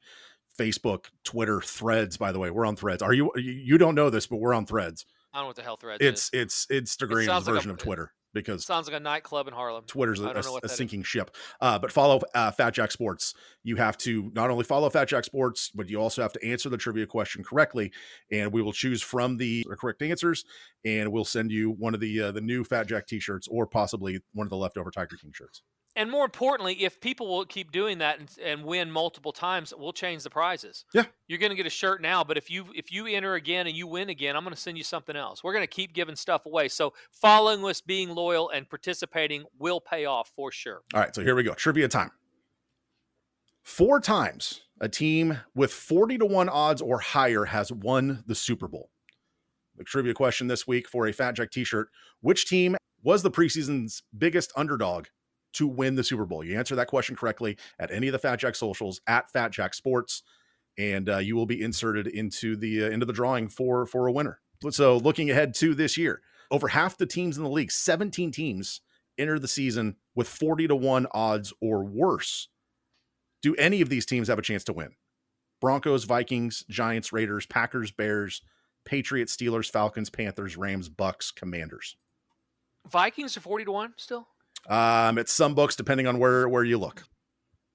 Facebook, Twitter, Threads. By the way, we're on Threads. You don't know this, but we're on Threads. I don't know what the hell Threads is. It's Instagram's version of Twitter. Because sounds like a nightclub in Harlem. Twitter's a sinking ship. But follow Fat Jack Sports. You have to not only follow Fat Jack Sports, but you also have to answer the trivia question correctly. And we will choose from the correct answers, and we'll send you one of the new Fat Jack t-shirts, or possibly one of the leftover Tiger King shirts. And more importantly, if people will keep doing that and win multiple times, we'll change the prizes. Yeah. You're going to get a shirt now, but if you enter again and you win again, I'm going to send you something else. We're going to keep giving stuff away. So following us, being loyal, and participating will pay off for sure. All right, so here we go. Trivia time. 4 times a team with 40-1 odds or higher has won the Super Bowl. The trivia question this week for a Fat Jack t-shirt. Which team was the preseason's biggest underdog to win the Super Bowl? You answer that question correctly at any of the Fat Jack socials at Fat Jack Sports, and you will be inserted into the drawing for a winner. So looking ahead to this year, over half the teams in the league, 17 teams, enter the season with 40-1 odds or worse. Do any of these teams have a chance to win? Broncos, Vikings, Giants, Raiders, Packers, Bears, Patriots, Steelers, Falcons, Panthers, Rams, Bucks, Commanders. Vikings are 40-1 still? It's some books, depending on where you look.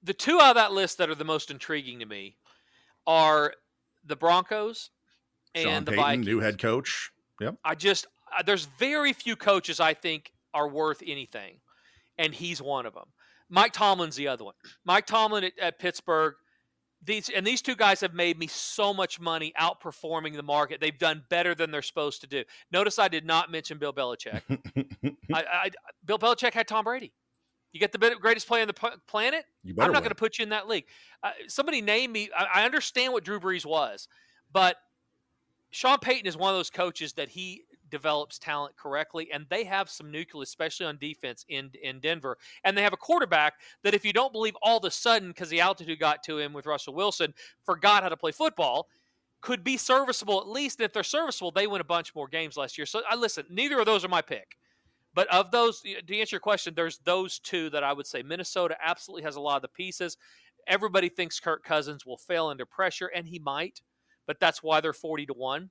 The 2 out of that list that are the most intriguing to me are the Broncos and Sean Payton, the Vikings. New head coach. Yep. There's very few coaches I think are worth anything, and he's one of them. Mike Tomlin's the other one. Mike Tomlin at Pittsburgh. These 2 guys have made me so much money outperforming the market. They've done better than they're supposed to do. Notice I did not mention Bill Belichick. Bill Belichick had Tom Brady. You get the greatest player on the planet? I'm not going to put you in that league. Somebody named me. I understand what Drew Brees was, but Sean Payton is one of those coaches that he develops talent correctly, and they have some nucleus, especially on defense in Denver, and they have a quarterback that if you don't believe all of a sudden because the altitude got to him with Russell Wilson, forgot how to play football, could be serviceable at least. And if they're serviceable, they win a bunch more games last year. So listen, neither of those are my pick. But of those, to answer your question, there's those 2 that I would say. Minnesota absolutely has a lot of the pieces. Everybody thinks Kirk Cousins will fail under pressure, and he might. but that's why they're 40-1.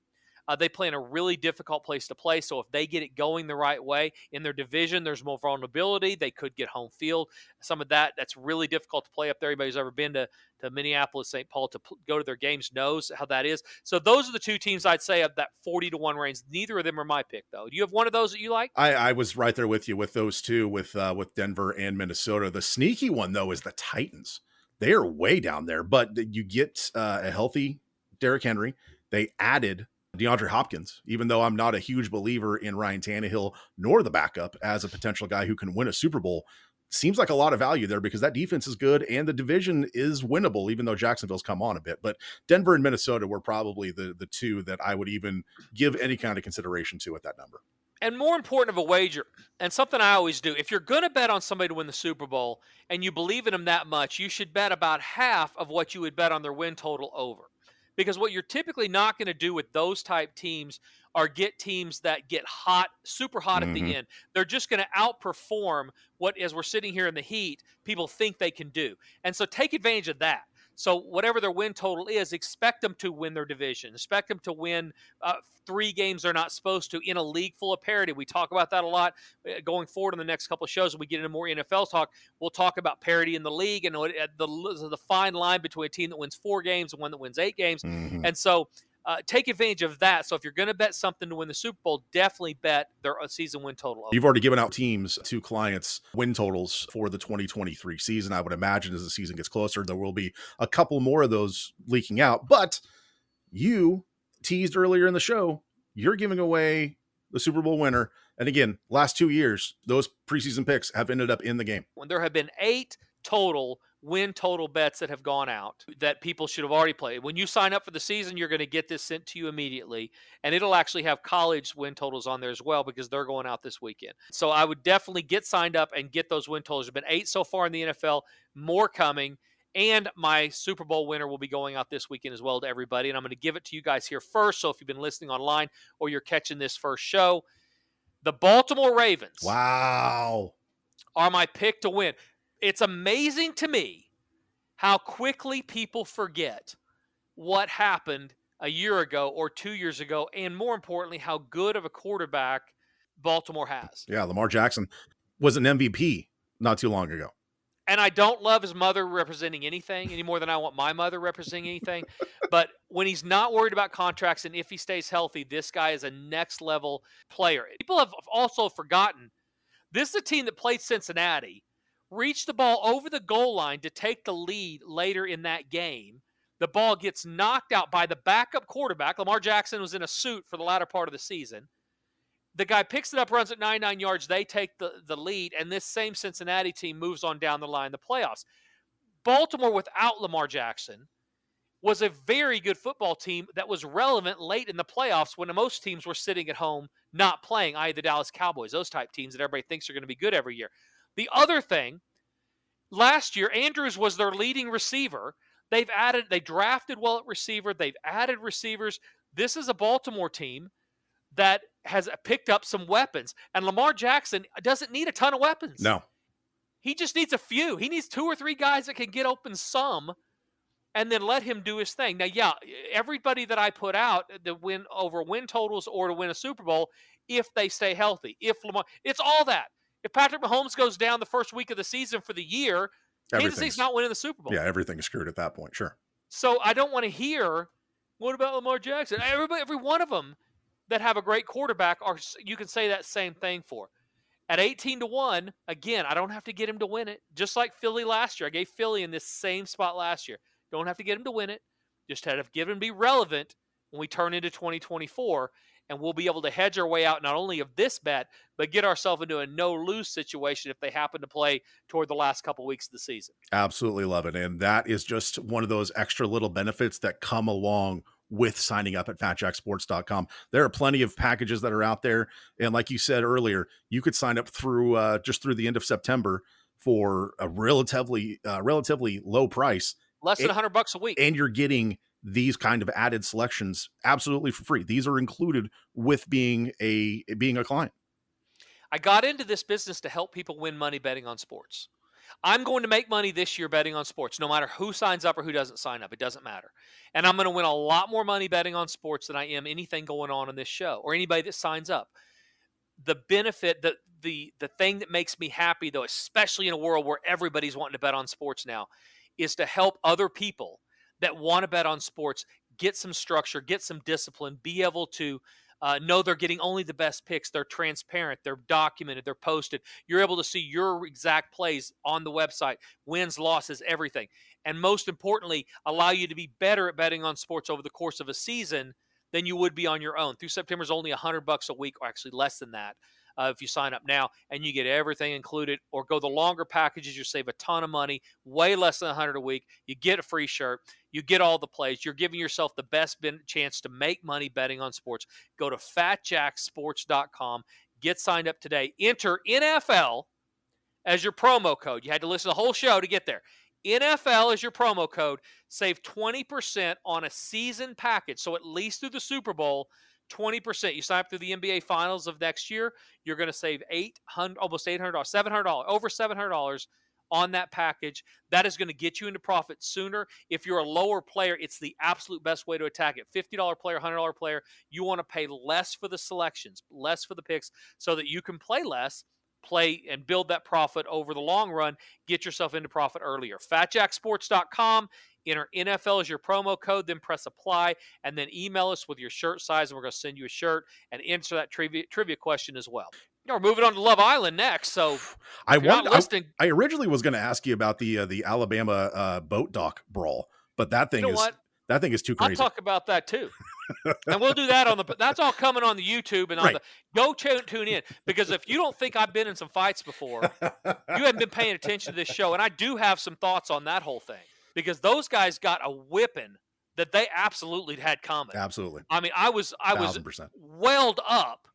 They play in a really difficult place to play, so if they get it going the right way in their division, there's more vulnerability. They could get home field. Some of that's really difficult to play up there. Anybody who's ever been to Minneapolis, St. Paul to go to their games knows how that is. So those are the two teams I'd say of that 40-1 range. Neither of them are my pick, though. Do you have one of those that you like? I was right there with you with those two, with Denver and Minnesota. The sneaky one, though, is the Titans. They are way down there, but you get a healthy Derrick Henry. They added DeAndre Hopkins, even though I'm not a huge believer in Ryan Tannehill nor the backup as a potential guy who can win a Super Bowl. Seems like a lot of value there because that defense is good and the division is winnable, even though Jacksonville's come on a bit. But Denver and Minnesota were probably the two that I would even give any kind of consideration to at that number. And more important of a wager, and something I always do, if you're going to bet on somebody to win the Super Bowl and you believe in them that much, you should bet about half of what you would bet on their win total over. Because what you're typically not going to do with those type teams are get teams that get hot, super hot at the end. They're just going to outperform what, as we're sitting here in the heat, people think they can do. And so take advantage of that. So whatever their win total is, expect them to win their division. Expect them to win 3 games they're not supposed to in a league full of parity. We talk about that a lot going forward in the next couple of shows. When we get into more NFL talk, we'll talk about parity in the league and the fine line between a team that wins 4 games and one that wins 8 games. And so take advantage of that. So if you're going to bet something to win the Super Bowl, definitely bet their season win total. You've already given out teams to clients win totals for the 2023 season. I would imagine as the season gets closer, there will be a couple more of those leaking out. But you teased earlier in the show, you're giving away the Super Bowl winner. And again, last 2 years, those preseason picks have ended up in the game. When there have been 8 total win total bets that have gone out that people should have already played. When you sign up for the season, you're going to get this sent to you immediately, and it'll actually have college win totals on there as well because they're going out this weekend. So I would definitely get signed up and get those win totals. There's been 8 so far in the NFL, more coming, and my Super Bowl winner will be going out this weekend as well to everybody, and I'm going to give it to you guys here first. So if you've been listening online or you're catching this first show, the Baltimore Ravens are my pick to win. It's amazing to me how quickly people forget what happened a year ago or 2 years ago, and more importantly, how good of a quarterback Baltimore has. Yeah, Lamar Jackson was an MVP not too long ago. And I don't love his mother representing anything any more than I want my mother representing anything. But when he's not worried about contracts and if he stays healthy, this guy is a next-level player. People have also forgotten this is a team that played Cincinnati, reached the ball over the goal line to take the lead later in that game. The ball gets knocked out by the backup quarterback. Lamar Jackson was in a suit for the latter part of the season. The guy picks it up, runs it 99 yards. They take the lead, and this same Cincinnati team moves on down the line in the playoffs. Baltimore, without Lamar Jackson, was a very good football team that was relevant late in the playoffs when most teams were sitting at home not playing, i.e. the Dallas Cowboys, those type teams that everybody thinks are going to be good every year. The other thing, last year, Andrews was their leading receiver. They drafted well at receiver. They've added receivers. This is a Baltimore team that has picked up some weapons. And Lamar Jackson doesn't need a ton of weapons. No. He just needs a few. He needs 2 or 3 guys that can get open some and then let him do his thing. Now, yeah, everybody that I put out to win over win totals or to win a Super Bowl, if they stay healthy, it's all that. If Patrick Mahomes goes down the first week of the season for the year, Kansas City's not winning the Super Bowl. Yeah, everything's screwed at that point, sure. So I don't want to hear, what about Lamar Jackson? Every one of them that have a great quarterback, you can say that same thing for. At 18-1, again, I don't have to get him to win it. Just like Philly last year. I gave Philly in this same spot last year. Don't have to get him to win it. Just have to give him to be relevant when we turn into 2024. And we'll be able to hedge our way out not only of this bet, but get ourselves into a no-lose situation if they happen to play toward the last couple of weeks of the season. Absolutely love it. And that is just one of those extra little benefits that come along with signing up at FatJackSports.com. There are plenty of packages that are out there. And like you said earlier, you could sign up through just through the end of September for a relatively low price. Less than $100 a week. And you're getting these kind of added selections absolutely for free. These are included with being a client. I got into this business to help people win money betting on sports. I'm going to make money this year betting on sports, no matter who signs up or who doesn't sign up. It doesn't matter. And I'm going to win a lot more money betting on sports than I am anything going on in this show or anybody that signs up. The benefit, the thing that makes me happy, though, especially in a world where everybody's wanting to bet on sports now, is to help other people that want to bet on sports get some structure, get some discipline, be able to know they're getting only the best picks. They're transparent. They're documented. They're posted. You're able to see your exact plays on the website, wins, losses, everything. And most importantly, allow you to be better at betting on sports over the course of a season than you would be on your own. Through September is only $100 a week, or actually less than that, if you sign up now, and you get everything included. Or go the longer packages, you save a ton of money, way less than $100 a week. You get a free shirt, you get all the plays. You're giving yourself the best chance to make money betting on sports. Go to FatJackSports.com, get signed up today. Enter NFL as your promo code. You had to listen to the whole show to get there. NFL is your promo code. Save 20% on a season package. So at least through the Super Bowl, 20%. You sign up through the NBA Finals of next year, you're going to save $700, over $700 on that package. That is going to get you into profit sooner. If you're a lower player, it's the absolute best way to attack it. $50 player, $100 player, you want to pay less for the selections, less for the picks, so that you can play less. Play and build that profit over the long run. Get yourself into profit earlier. FatJackSports.com. Enter NFL as your promo code. Then press apply. And then email us with your shirt size. And we're going to send you a shirt. And answer that trivia question as well. You know, we're moving on to Love Island next. So I originally was going to ask you about the Alabama boat dock brawl. But that thing is too crazy. I'll talk about that too. And we'll do that that's all coming on the YouTube and on go tune in, because if you don't think I've been in some fights before, you haven't been paying attention to this show. And I do have some thoughts on that whole thing, because those guys got a whipping that they absolutely had coming. Absolutely. I mean, I was 1,000%. Welled up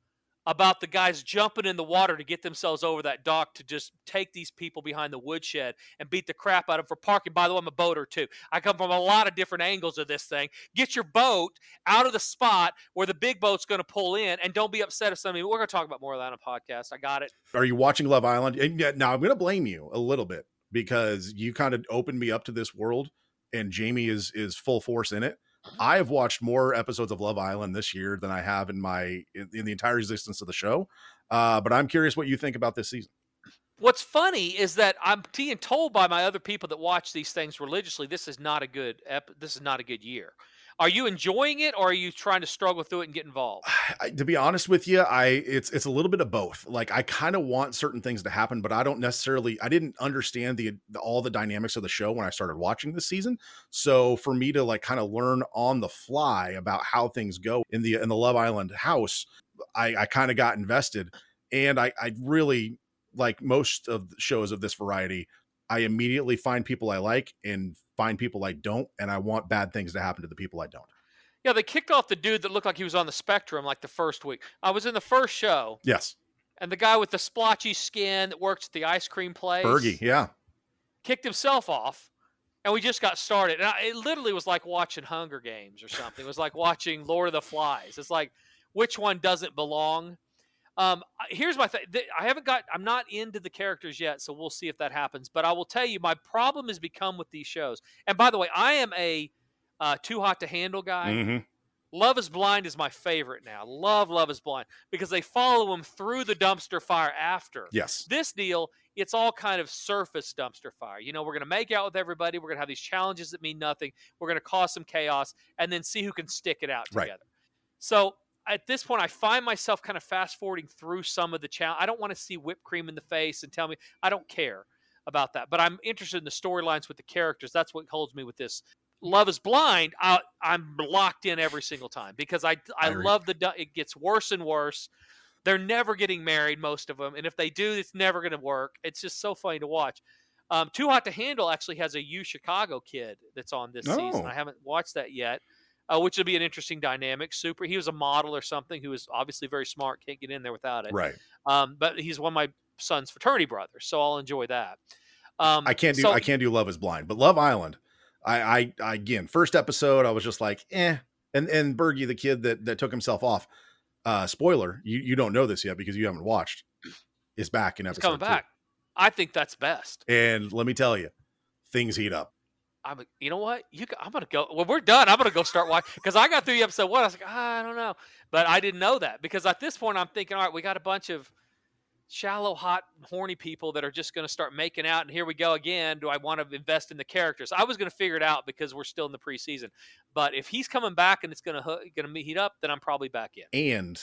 about the guys jumping in the water to get themselves over that dock to just take these people behind the woodshed and beat the crap out of them for parking. By the way, I'm a boater too. I come from a lot of different angles of this thing. Get your boat out of the spot where the big boat's going to pull in, and don't be upset if somebody. We're going to talk about more of that on a podcast. I got it. Are you watching Love Island? And now I'm going to blame you a little bit, because you kind of opened me up to this world, and Jamie is full force in it. I have watched more episodes of Love Island this year than I have in the entire existence of the show. But I'm curious what you think about this season. What's funny is that I'm being told by my other people that watch these things religiously, this is not a good year. Are you enjoying it, or are you trying to struggle through it and get involved? To be honest with you, it's a little bit of both. Like, I kind of want certain things to happen, but I don't necessarily. I didn't understand all the dynamics of the show when I started watching this season. So for me to like kind of learn on the fly about how things go in the Love Island house, I kind of got invested, and I really, like most of the shows of this variety, I immediately find people I like and find people I don't, and I want bad things to happen to the people I don't. Yeah, they kicked off the dude that looked like he was on the spectrum like the first week. I was in the first show. Yes. And the guy with the splotchy skin that works at the ice cream place. Bergie, yeah. Kicked himself off, and we just got started. And it literally was like watching Hunger Games or something. It was like watching Lord of the Flies. It's like, which one doesn't belong? Here's my thing. I'm not into the characters yet, so we'll see if that happens. But I will tell you, my problem has become with these shows. And by the way, I am a Too Hot to Handle guy. Mm-hmm. Love is Blind is my favorite now. Love is Blind, because they follow him through the dumpster fire after. Yes. This deal, it's all kind of surface dumpster fire. You know, we're going to make out with everybody. We're going to have these challenges that mean nothing. We're going to cause some chaos and then see who can stick it out together. Right. So at this point, I find myself kind of fast-forwarding through some of the challenge. I don't want to see whipped cream in the face and tell me. I don't care about that. But I'm interested in the storylines with the characters. That's what holds me with this. Love is Blind, I'm locked in every single time, because I love it gets worse and worse. They're never getting married, most of them. And if they do, it's never going to work. It's just so funny to watch. Too Hot to Handle actually has a UChicago kid that's on this season. I haven't watched that yet. Which would be an interesting dynamic. He was a model or something who was obviously very smart. Can't get in there without it. Right. But he's one of my son's fraternity brothers, so I'll enjoy that. I can't do Love is Blind, but Love Island, I again, first episode, I was just like, eh. And Bergie, the kid that took himself off, spoiler, you don't know this yet because you haven't watched, is back in episode two. I think that's best. And let me tell you, things heat up. You know what? I'm going to go. When we're done, I'm going to go start watching. Because I got through the episode one. I was like, I don't know. But I didn't know that. Because at this point, I'm thinking, all right, we got a bunch of shallow, hot, horny people that are just going to start making out. And here we go again. Do I want to invest in the characters? I was going to figure it out because we're still in the preseason. But if he's coming back and it's going to heat up, then I'm probably back in. And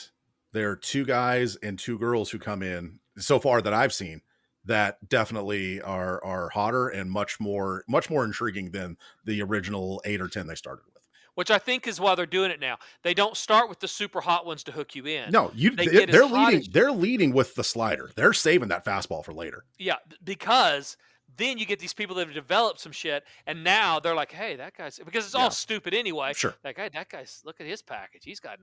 there are two guys and two girls who come in so far that I've seen that definitely are hotter and much more intriguing than the original 8 or 10 they started with. Which I think is why they're doing it now. They don't start with the super hot ones to hook you in. No, they're leading with the slider. They're saving that fastball for later. Yeah, because then you get these people that have developed some shit, and now they're like, hey, that guy's – because it's all stupid anyway. Sure. Like, hey, that guy's – look at his package. He's got a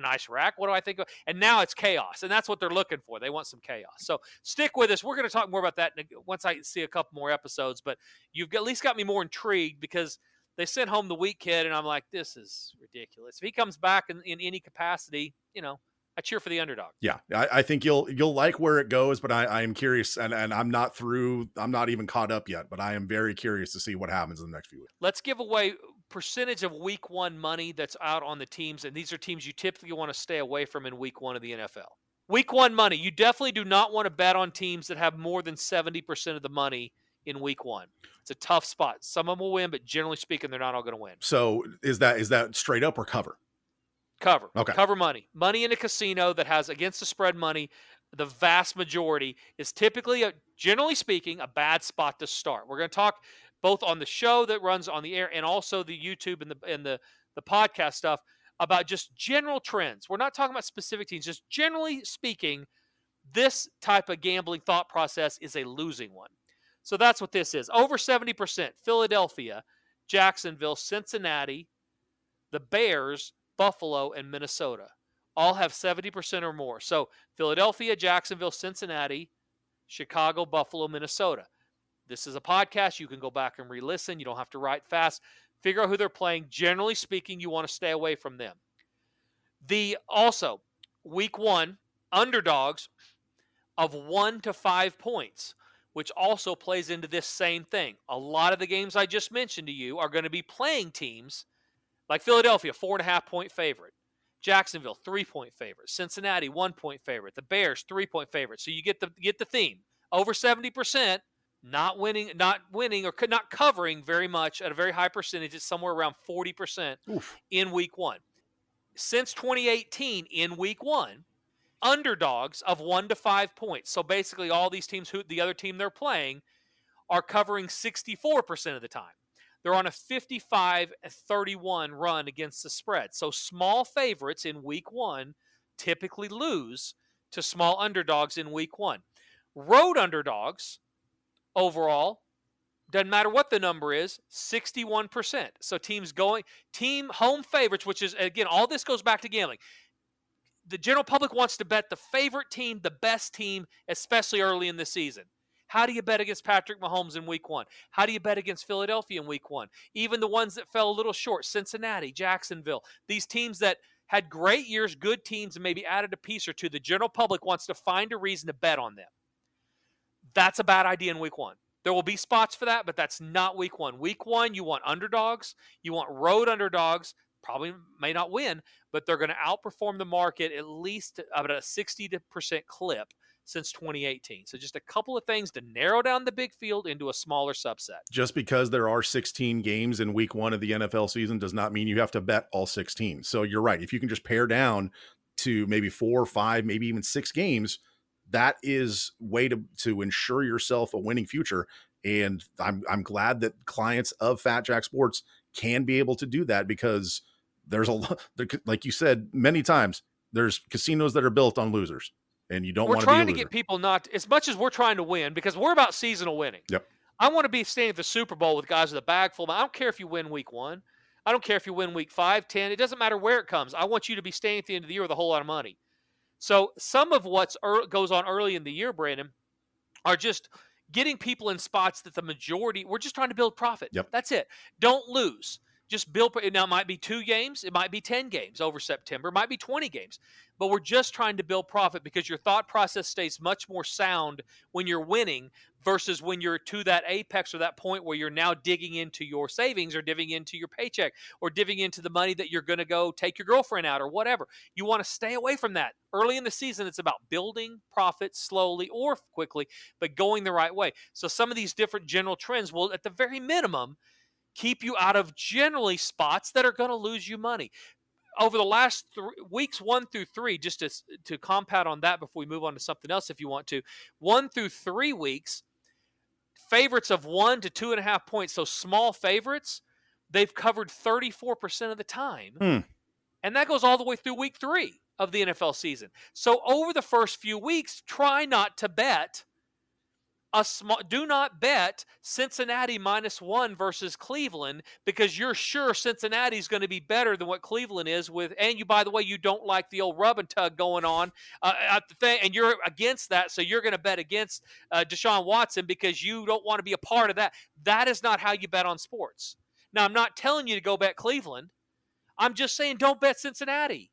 nice rack. What do I think of? And now it's chaos, and that's what they're looking for. They want some chaos. So stick with us. We're going to talk more about that once I see a couple more episodes, but you've at least got me more intrigued because they sent home the weak kid, and I'm like, this is ridiculous. If he comes back in any capacity, you know, I cheer for the underdog. Yeah, I think you'll like where it goes, but I am curious, and I'm not through. I'm not even caught up yet, but I am very curious to see what happens in the next few weeks. Let's give away percentage of week one money that's out on the teams, and these are teams you typically want to stay away from in week one of the NFL. Week one money, you definitely do not want to bet on teams that have more than 70% of the money in week one. It's a tough spot. Some of them will win, but generally speaking, they're not all going to win. So is that straight up or cover? Cover. Okay. Cover money. Money in a casino that has against the spread money, the vast majority is typically, generally speaking, a bad spot to start. We're going to talk both on the show that runs on the air and also the YouTube and the podcast stuff about just general trends. We're not talking about specific teams. Just generally speaking, this type of gambling thought process is a losing one. So that's what this is. Over 70%, Philadelphia, Jacksonville, Cincinnati, the Bears, Buffalo, and Minnesota all have 70% or more. So Philadelphia, Jacksonville, Cincinnati, Chicago, Buffalo, Minnesota. This is a podcast. You can go back and re-listen. You don't have to write fast. Figure out who they're playing. Generally speaking, you want to stay away from them. Also, week one, underdogs of 1 to 5 points, which also plays into this same thing. A lot of the games I just mentioned to you are going to be playing teams like Philadelphia, 4.5-point favorite. Jacksonville, 3-point favorite. Cincinnati, 1-point favorite. The Bears, 3-point favorite. So you get the theme. Over 70%, not winning, or not covering very much at a very high percentage. It's somewhere around 40%. Oof. In week one. Since 2018, in week one, underdogs of 1 to 5 points. So basically, all these teams who the other team they're playing are covering 64% of the time. They're on a 55-31 run against the spread. So small favorites in week one typically lose to small underdogs in week one. Road underdogs overall, doesn't matter what the number is, 61%. So team home favorites, which is, again, all this goes back to gambling. The general public wants to bet the favorite team, the best team, especially early in the season. How do you bet against Patrick Mahomes in week one? How do you bet against Philadelphia in week one? Even the ones that fell a little short, Cincinnati, Jacksonville, these teams that had great years, good teams, and maybe added a piece or two, the general public wants to find a reason to bet on them. That's a bad idea in week one. There will be spots for that, but that's not week one. Week one, you want underdogs. You want road underdogs. Probably may not win, but they're going to outperform the market at least about a 60% clip since 2018. So just a couple of things to narrow down the big field into a smaller subset. Just because there are 16 games in week one of the NFL season does not mean you have to bet all 16. So you're right. If you can just pare down to maybe 4 or 5, maybe even 6 games, that is way to ensure yourself a winning future. And I'm glad that clients of Fat Jack Sports can be able to do that, because there's a lot, like you said many times, there's casinos that are built on losers. And you don't want to be a loser. We're trying to get people not, as much as we're trying to win, because we're about seasonal winning. Yep. I want to be staying at the Super Bowl with guys with a bag full. I don't care if you win week one. I don't care if you win week 5, 10. It doesn't matter where it comes. I want you to be staying at the end of the year with a whole lot of money. So some of what goes on early in the year, Brandon, are just getting people in spots that the majority, we're just trying to build profit. Yep. That's it. Don't lose. just build. Now, it might be 2 games. It might be 10 games over September. It might be 20 games. But we're just trying to build profit because your thought process stays much more sound when you're winning versus when you're to that apex or that point where you're now digging into your savings or diving into your paycheck or diving into the money that you're going to go take your girlfriend out or whatever. You want to stay away from that. Early in the season, it's about building profit slowly or quickly, but going the right way. So some of these different general trends will, at the very minimum, keep you out of generally spots that are going to lose you money. Over the last weeks 1 through 3, just to compound on that before we move on to something else if you want to, 1 through 3 weeks, favorites of 1 to 2.5 points, so small favorites, they've covered 34% of the time. And that goes all the way through week 3 of the NFL season. So over the first few weeks, try not to bet. Do not bet Cincinnati -1 versus Cleveland because you're sure Cincinnati's going to be better than what Cleveland is with. And you, by the way, you don't like the old rub and tug going on at the thing, and you're against that, so you're going to bet against Deshaun Watson because you don't want to be a part of that. That is not how you bet on sports. Now, I'm not telling you to go bet Cleveland. I'm just saying don't bet Cincinnati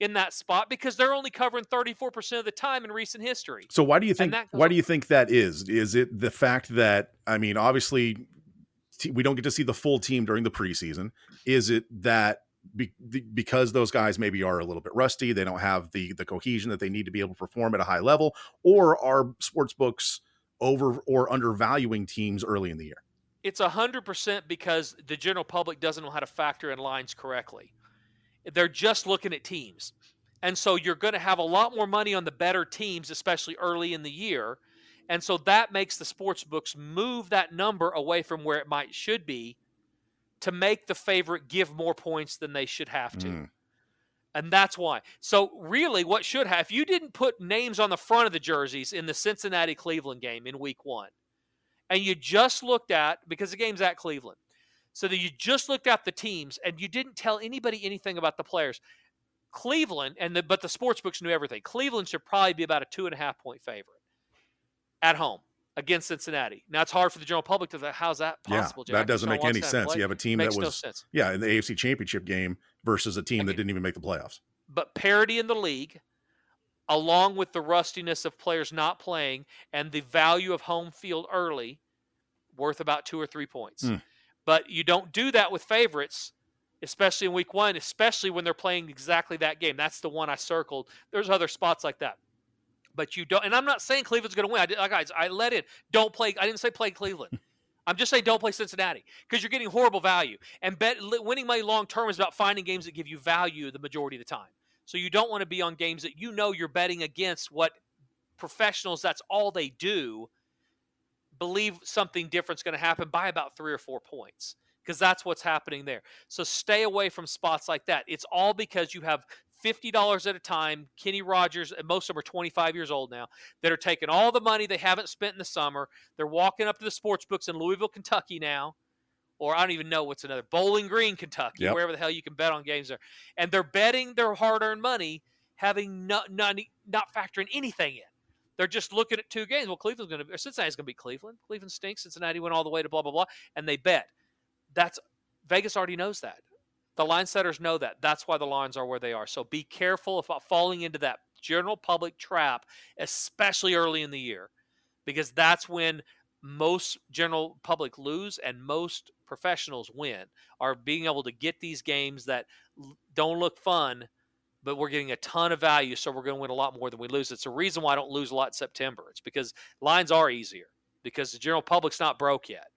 in that spot because they're only covering 34% of the time in recent history. So why do you think that is? Is it the fact that, I mean, obviously we don't get to see the full team during the preseason? Is it that because those guys maybe are a little bit rusty, they don't have the cohesion that they need to be able to perform at a high level, or are sports books over or undervaluing teams early in the year? It's 100% because the general public doesn't know how to factor in lines correctly. They're just looking at teams. And so you're going to have a lot more money on the better teams, especially early in the year. And so that makes the sports books move that number away from where it might should be to make the favorite give more points than they should have to. And that's why. So really what should have, if you didn't put names on the front of the jerseys in the Cincinnati-Cleveland game in week 1, and you just looked at, because the game's at Cleveland, so that you just looked at the teams and you didn't tell anybody anything about the players. Cleveland, but the sports books knew everything. Cleveland should probably be about a 2.5 point favorite at home against Cincinnati. Now, it's hard for the general public to say, how's that possible, Jack? That doesn't make any sense. You have a team that was in the AFC Championship game versus a team that didn't even make the playoffs. But parity in the league, along with the rustiness of players not playing and the value of home field early, worth about 2 or 3 points. But you don't do that with favorites, especially in week 1, especially when they're playing exactly that game. That's the one I circled. There's other spots like that. But you don't – and I'm not saying Cleveland's going to win. I let in. Don't play – I didn't say play Cleveland. I'm just saying don't play Cincinnati because you're getting horrible value. And winning money long-term is about finding games that give you value the majority of the time. So you don't want to be on games that you know you're betting against what professionals, that's all they do, believe something different's going to happen by about 3 or 4 points, because that's what's happening there. So stay away from spots like that. It's all because you have $50 at a time, Kenny Rogers, and most of them are 25 years old now, that are taking all the money they haven't spent in the summer. They're walking up to the sports books in Louisville, Kentucky now, or I don't even know what's another, Bowling Green, Kentucky, wherever the hell you can bet on games there. And they're betting their hard-earned money, having not factoring anything in. They're just looking at 2 games. Well, Cincinnati's going to be Cleveland. Cleveland stinks. Cincinnati went all the way to blah, blah, blah. And they bet. Vegas already knows that. The line setters know that. That's why the lines are where they are. So be careful about falling into that general public trap, especially early in the year, because that's when most general public lose and most professionals win, are being able to get these games that don't look fun, but we're getting a ton of value, so we're going to win a lot more than we lose. It's a reason why I don't lose a lot in September. It's because lines are easier, because the general public's not broke yet.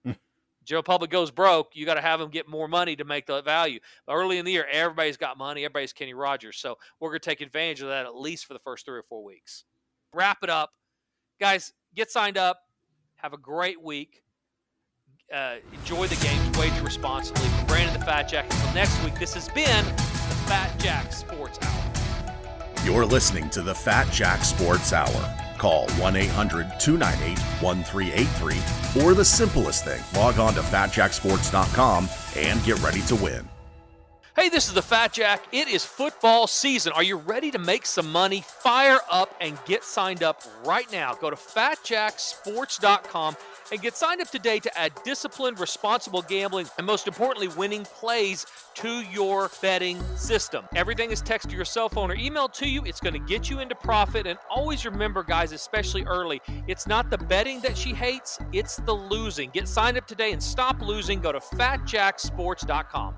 General public goes broke, you got to have them get more money to make the value. Early in the year, everybody's got money. Everybody's Kenny Rogers. So we're going to take advantage of that at least for the first 3 or 4 weeks. Wrap it up. Guys, get signed up. Have a great week. Enjoy the games. Wager responsibly. From Brandon the Fat Jack, until next week, this has been The Fat Jack Sports Hour. You're listening to The Fat Jack Sports Hour. Call 1-800-298-1383 or the simplest thing, log on to FatJackSports.com and get ready to win. Hey, this is The Fat Jack. It is football season. Are you ready to make some money? Fire up and get signed up right now. Go to FatJackSports.com and get signed up today to add disciplined, responsible gambling, and most importantly, winning plays to your betting system. Everything is texted to your cell phone or emailed to you. It's going to get you into profit. And always remember, guys, especially early, it's not the betting that she hates, it's the losing. Get signed up today and stop losing. Go to FatJackSports.com.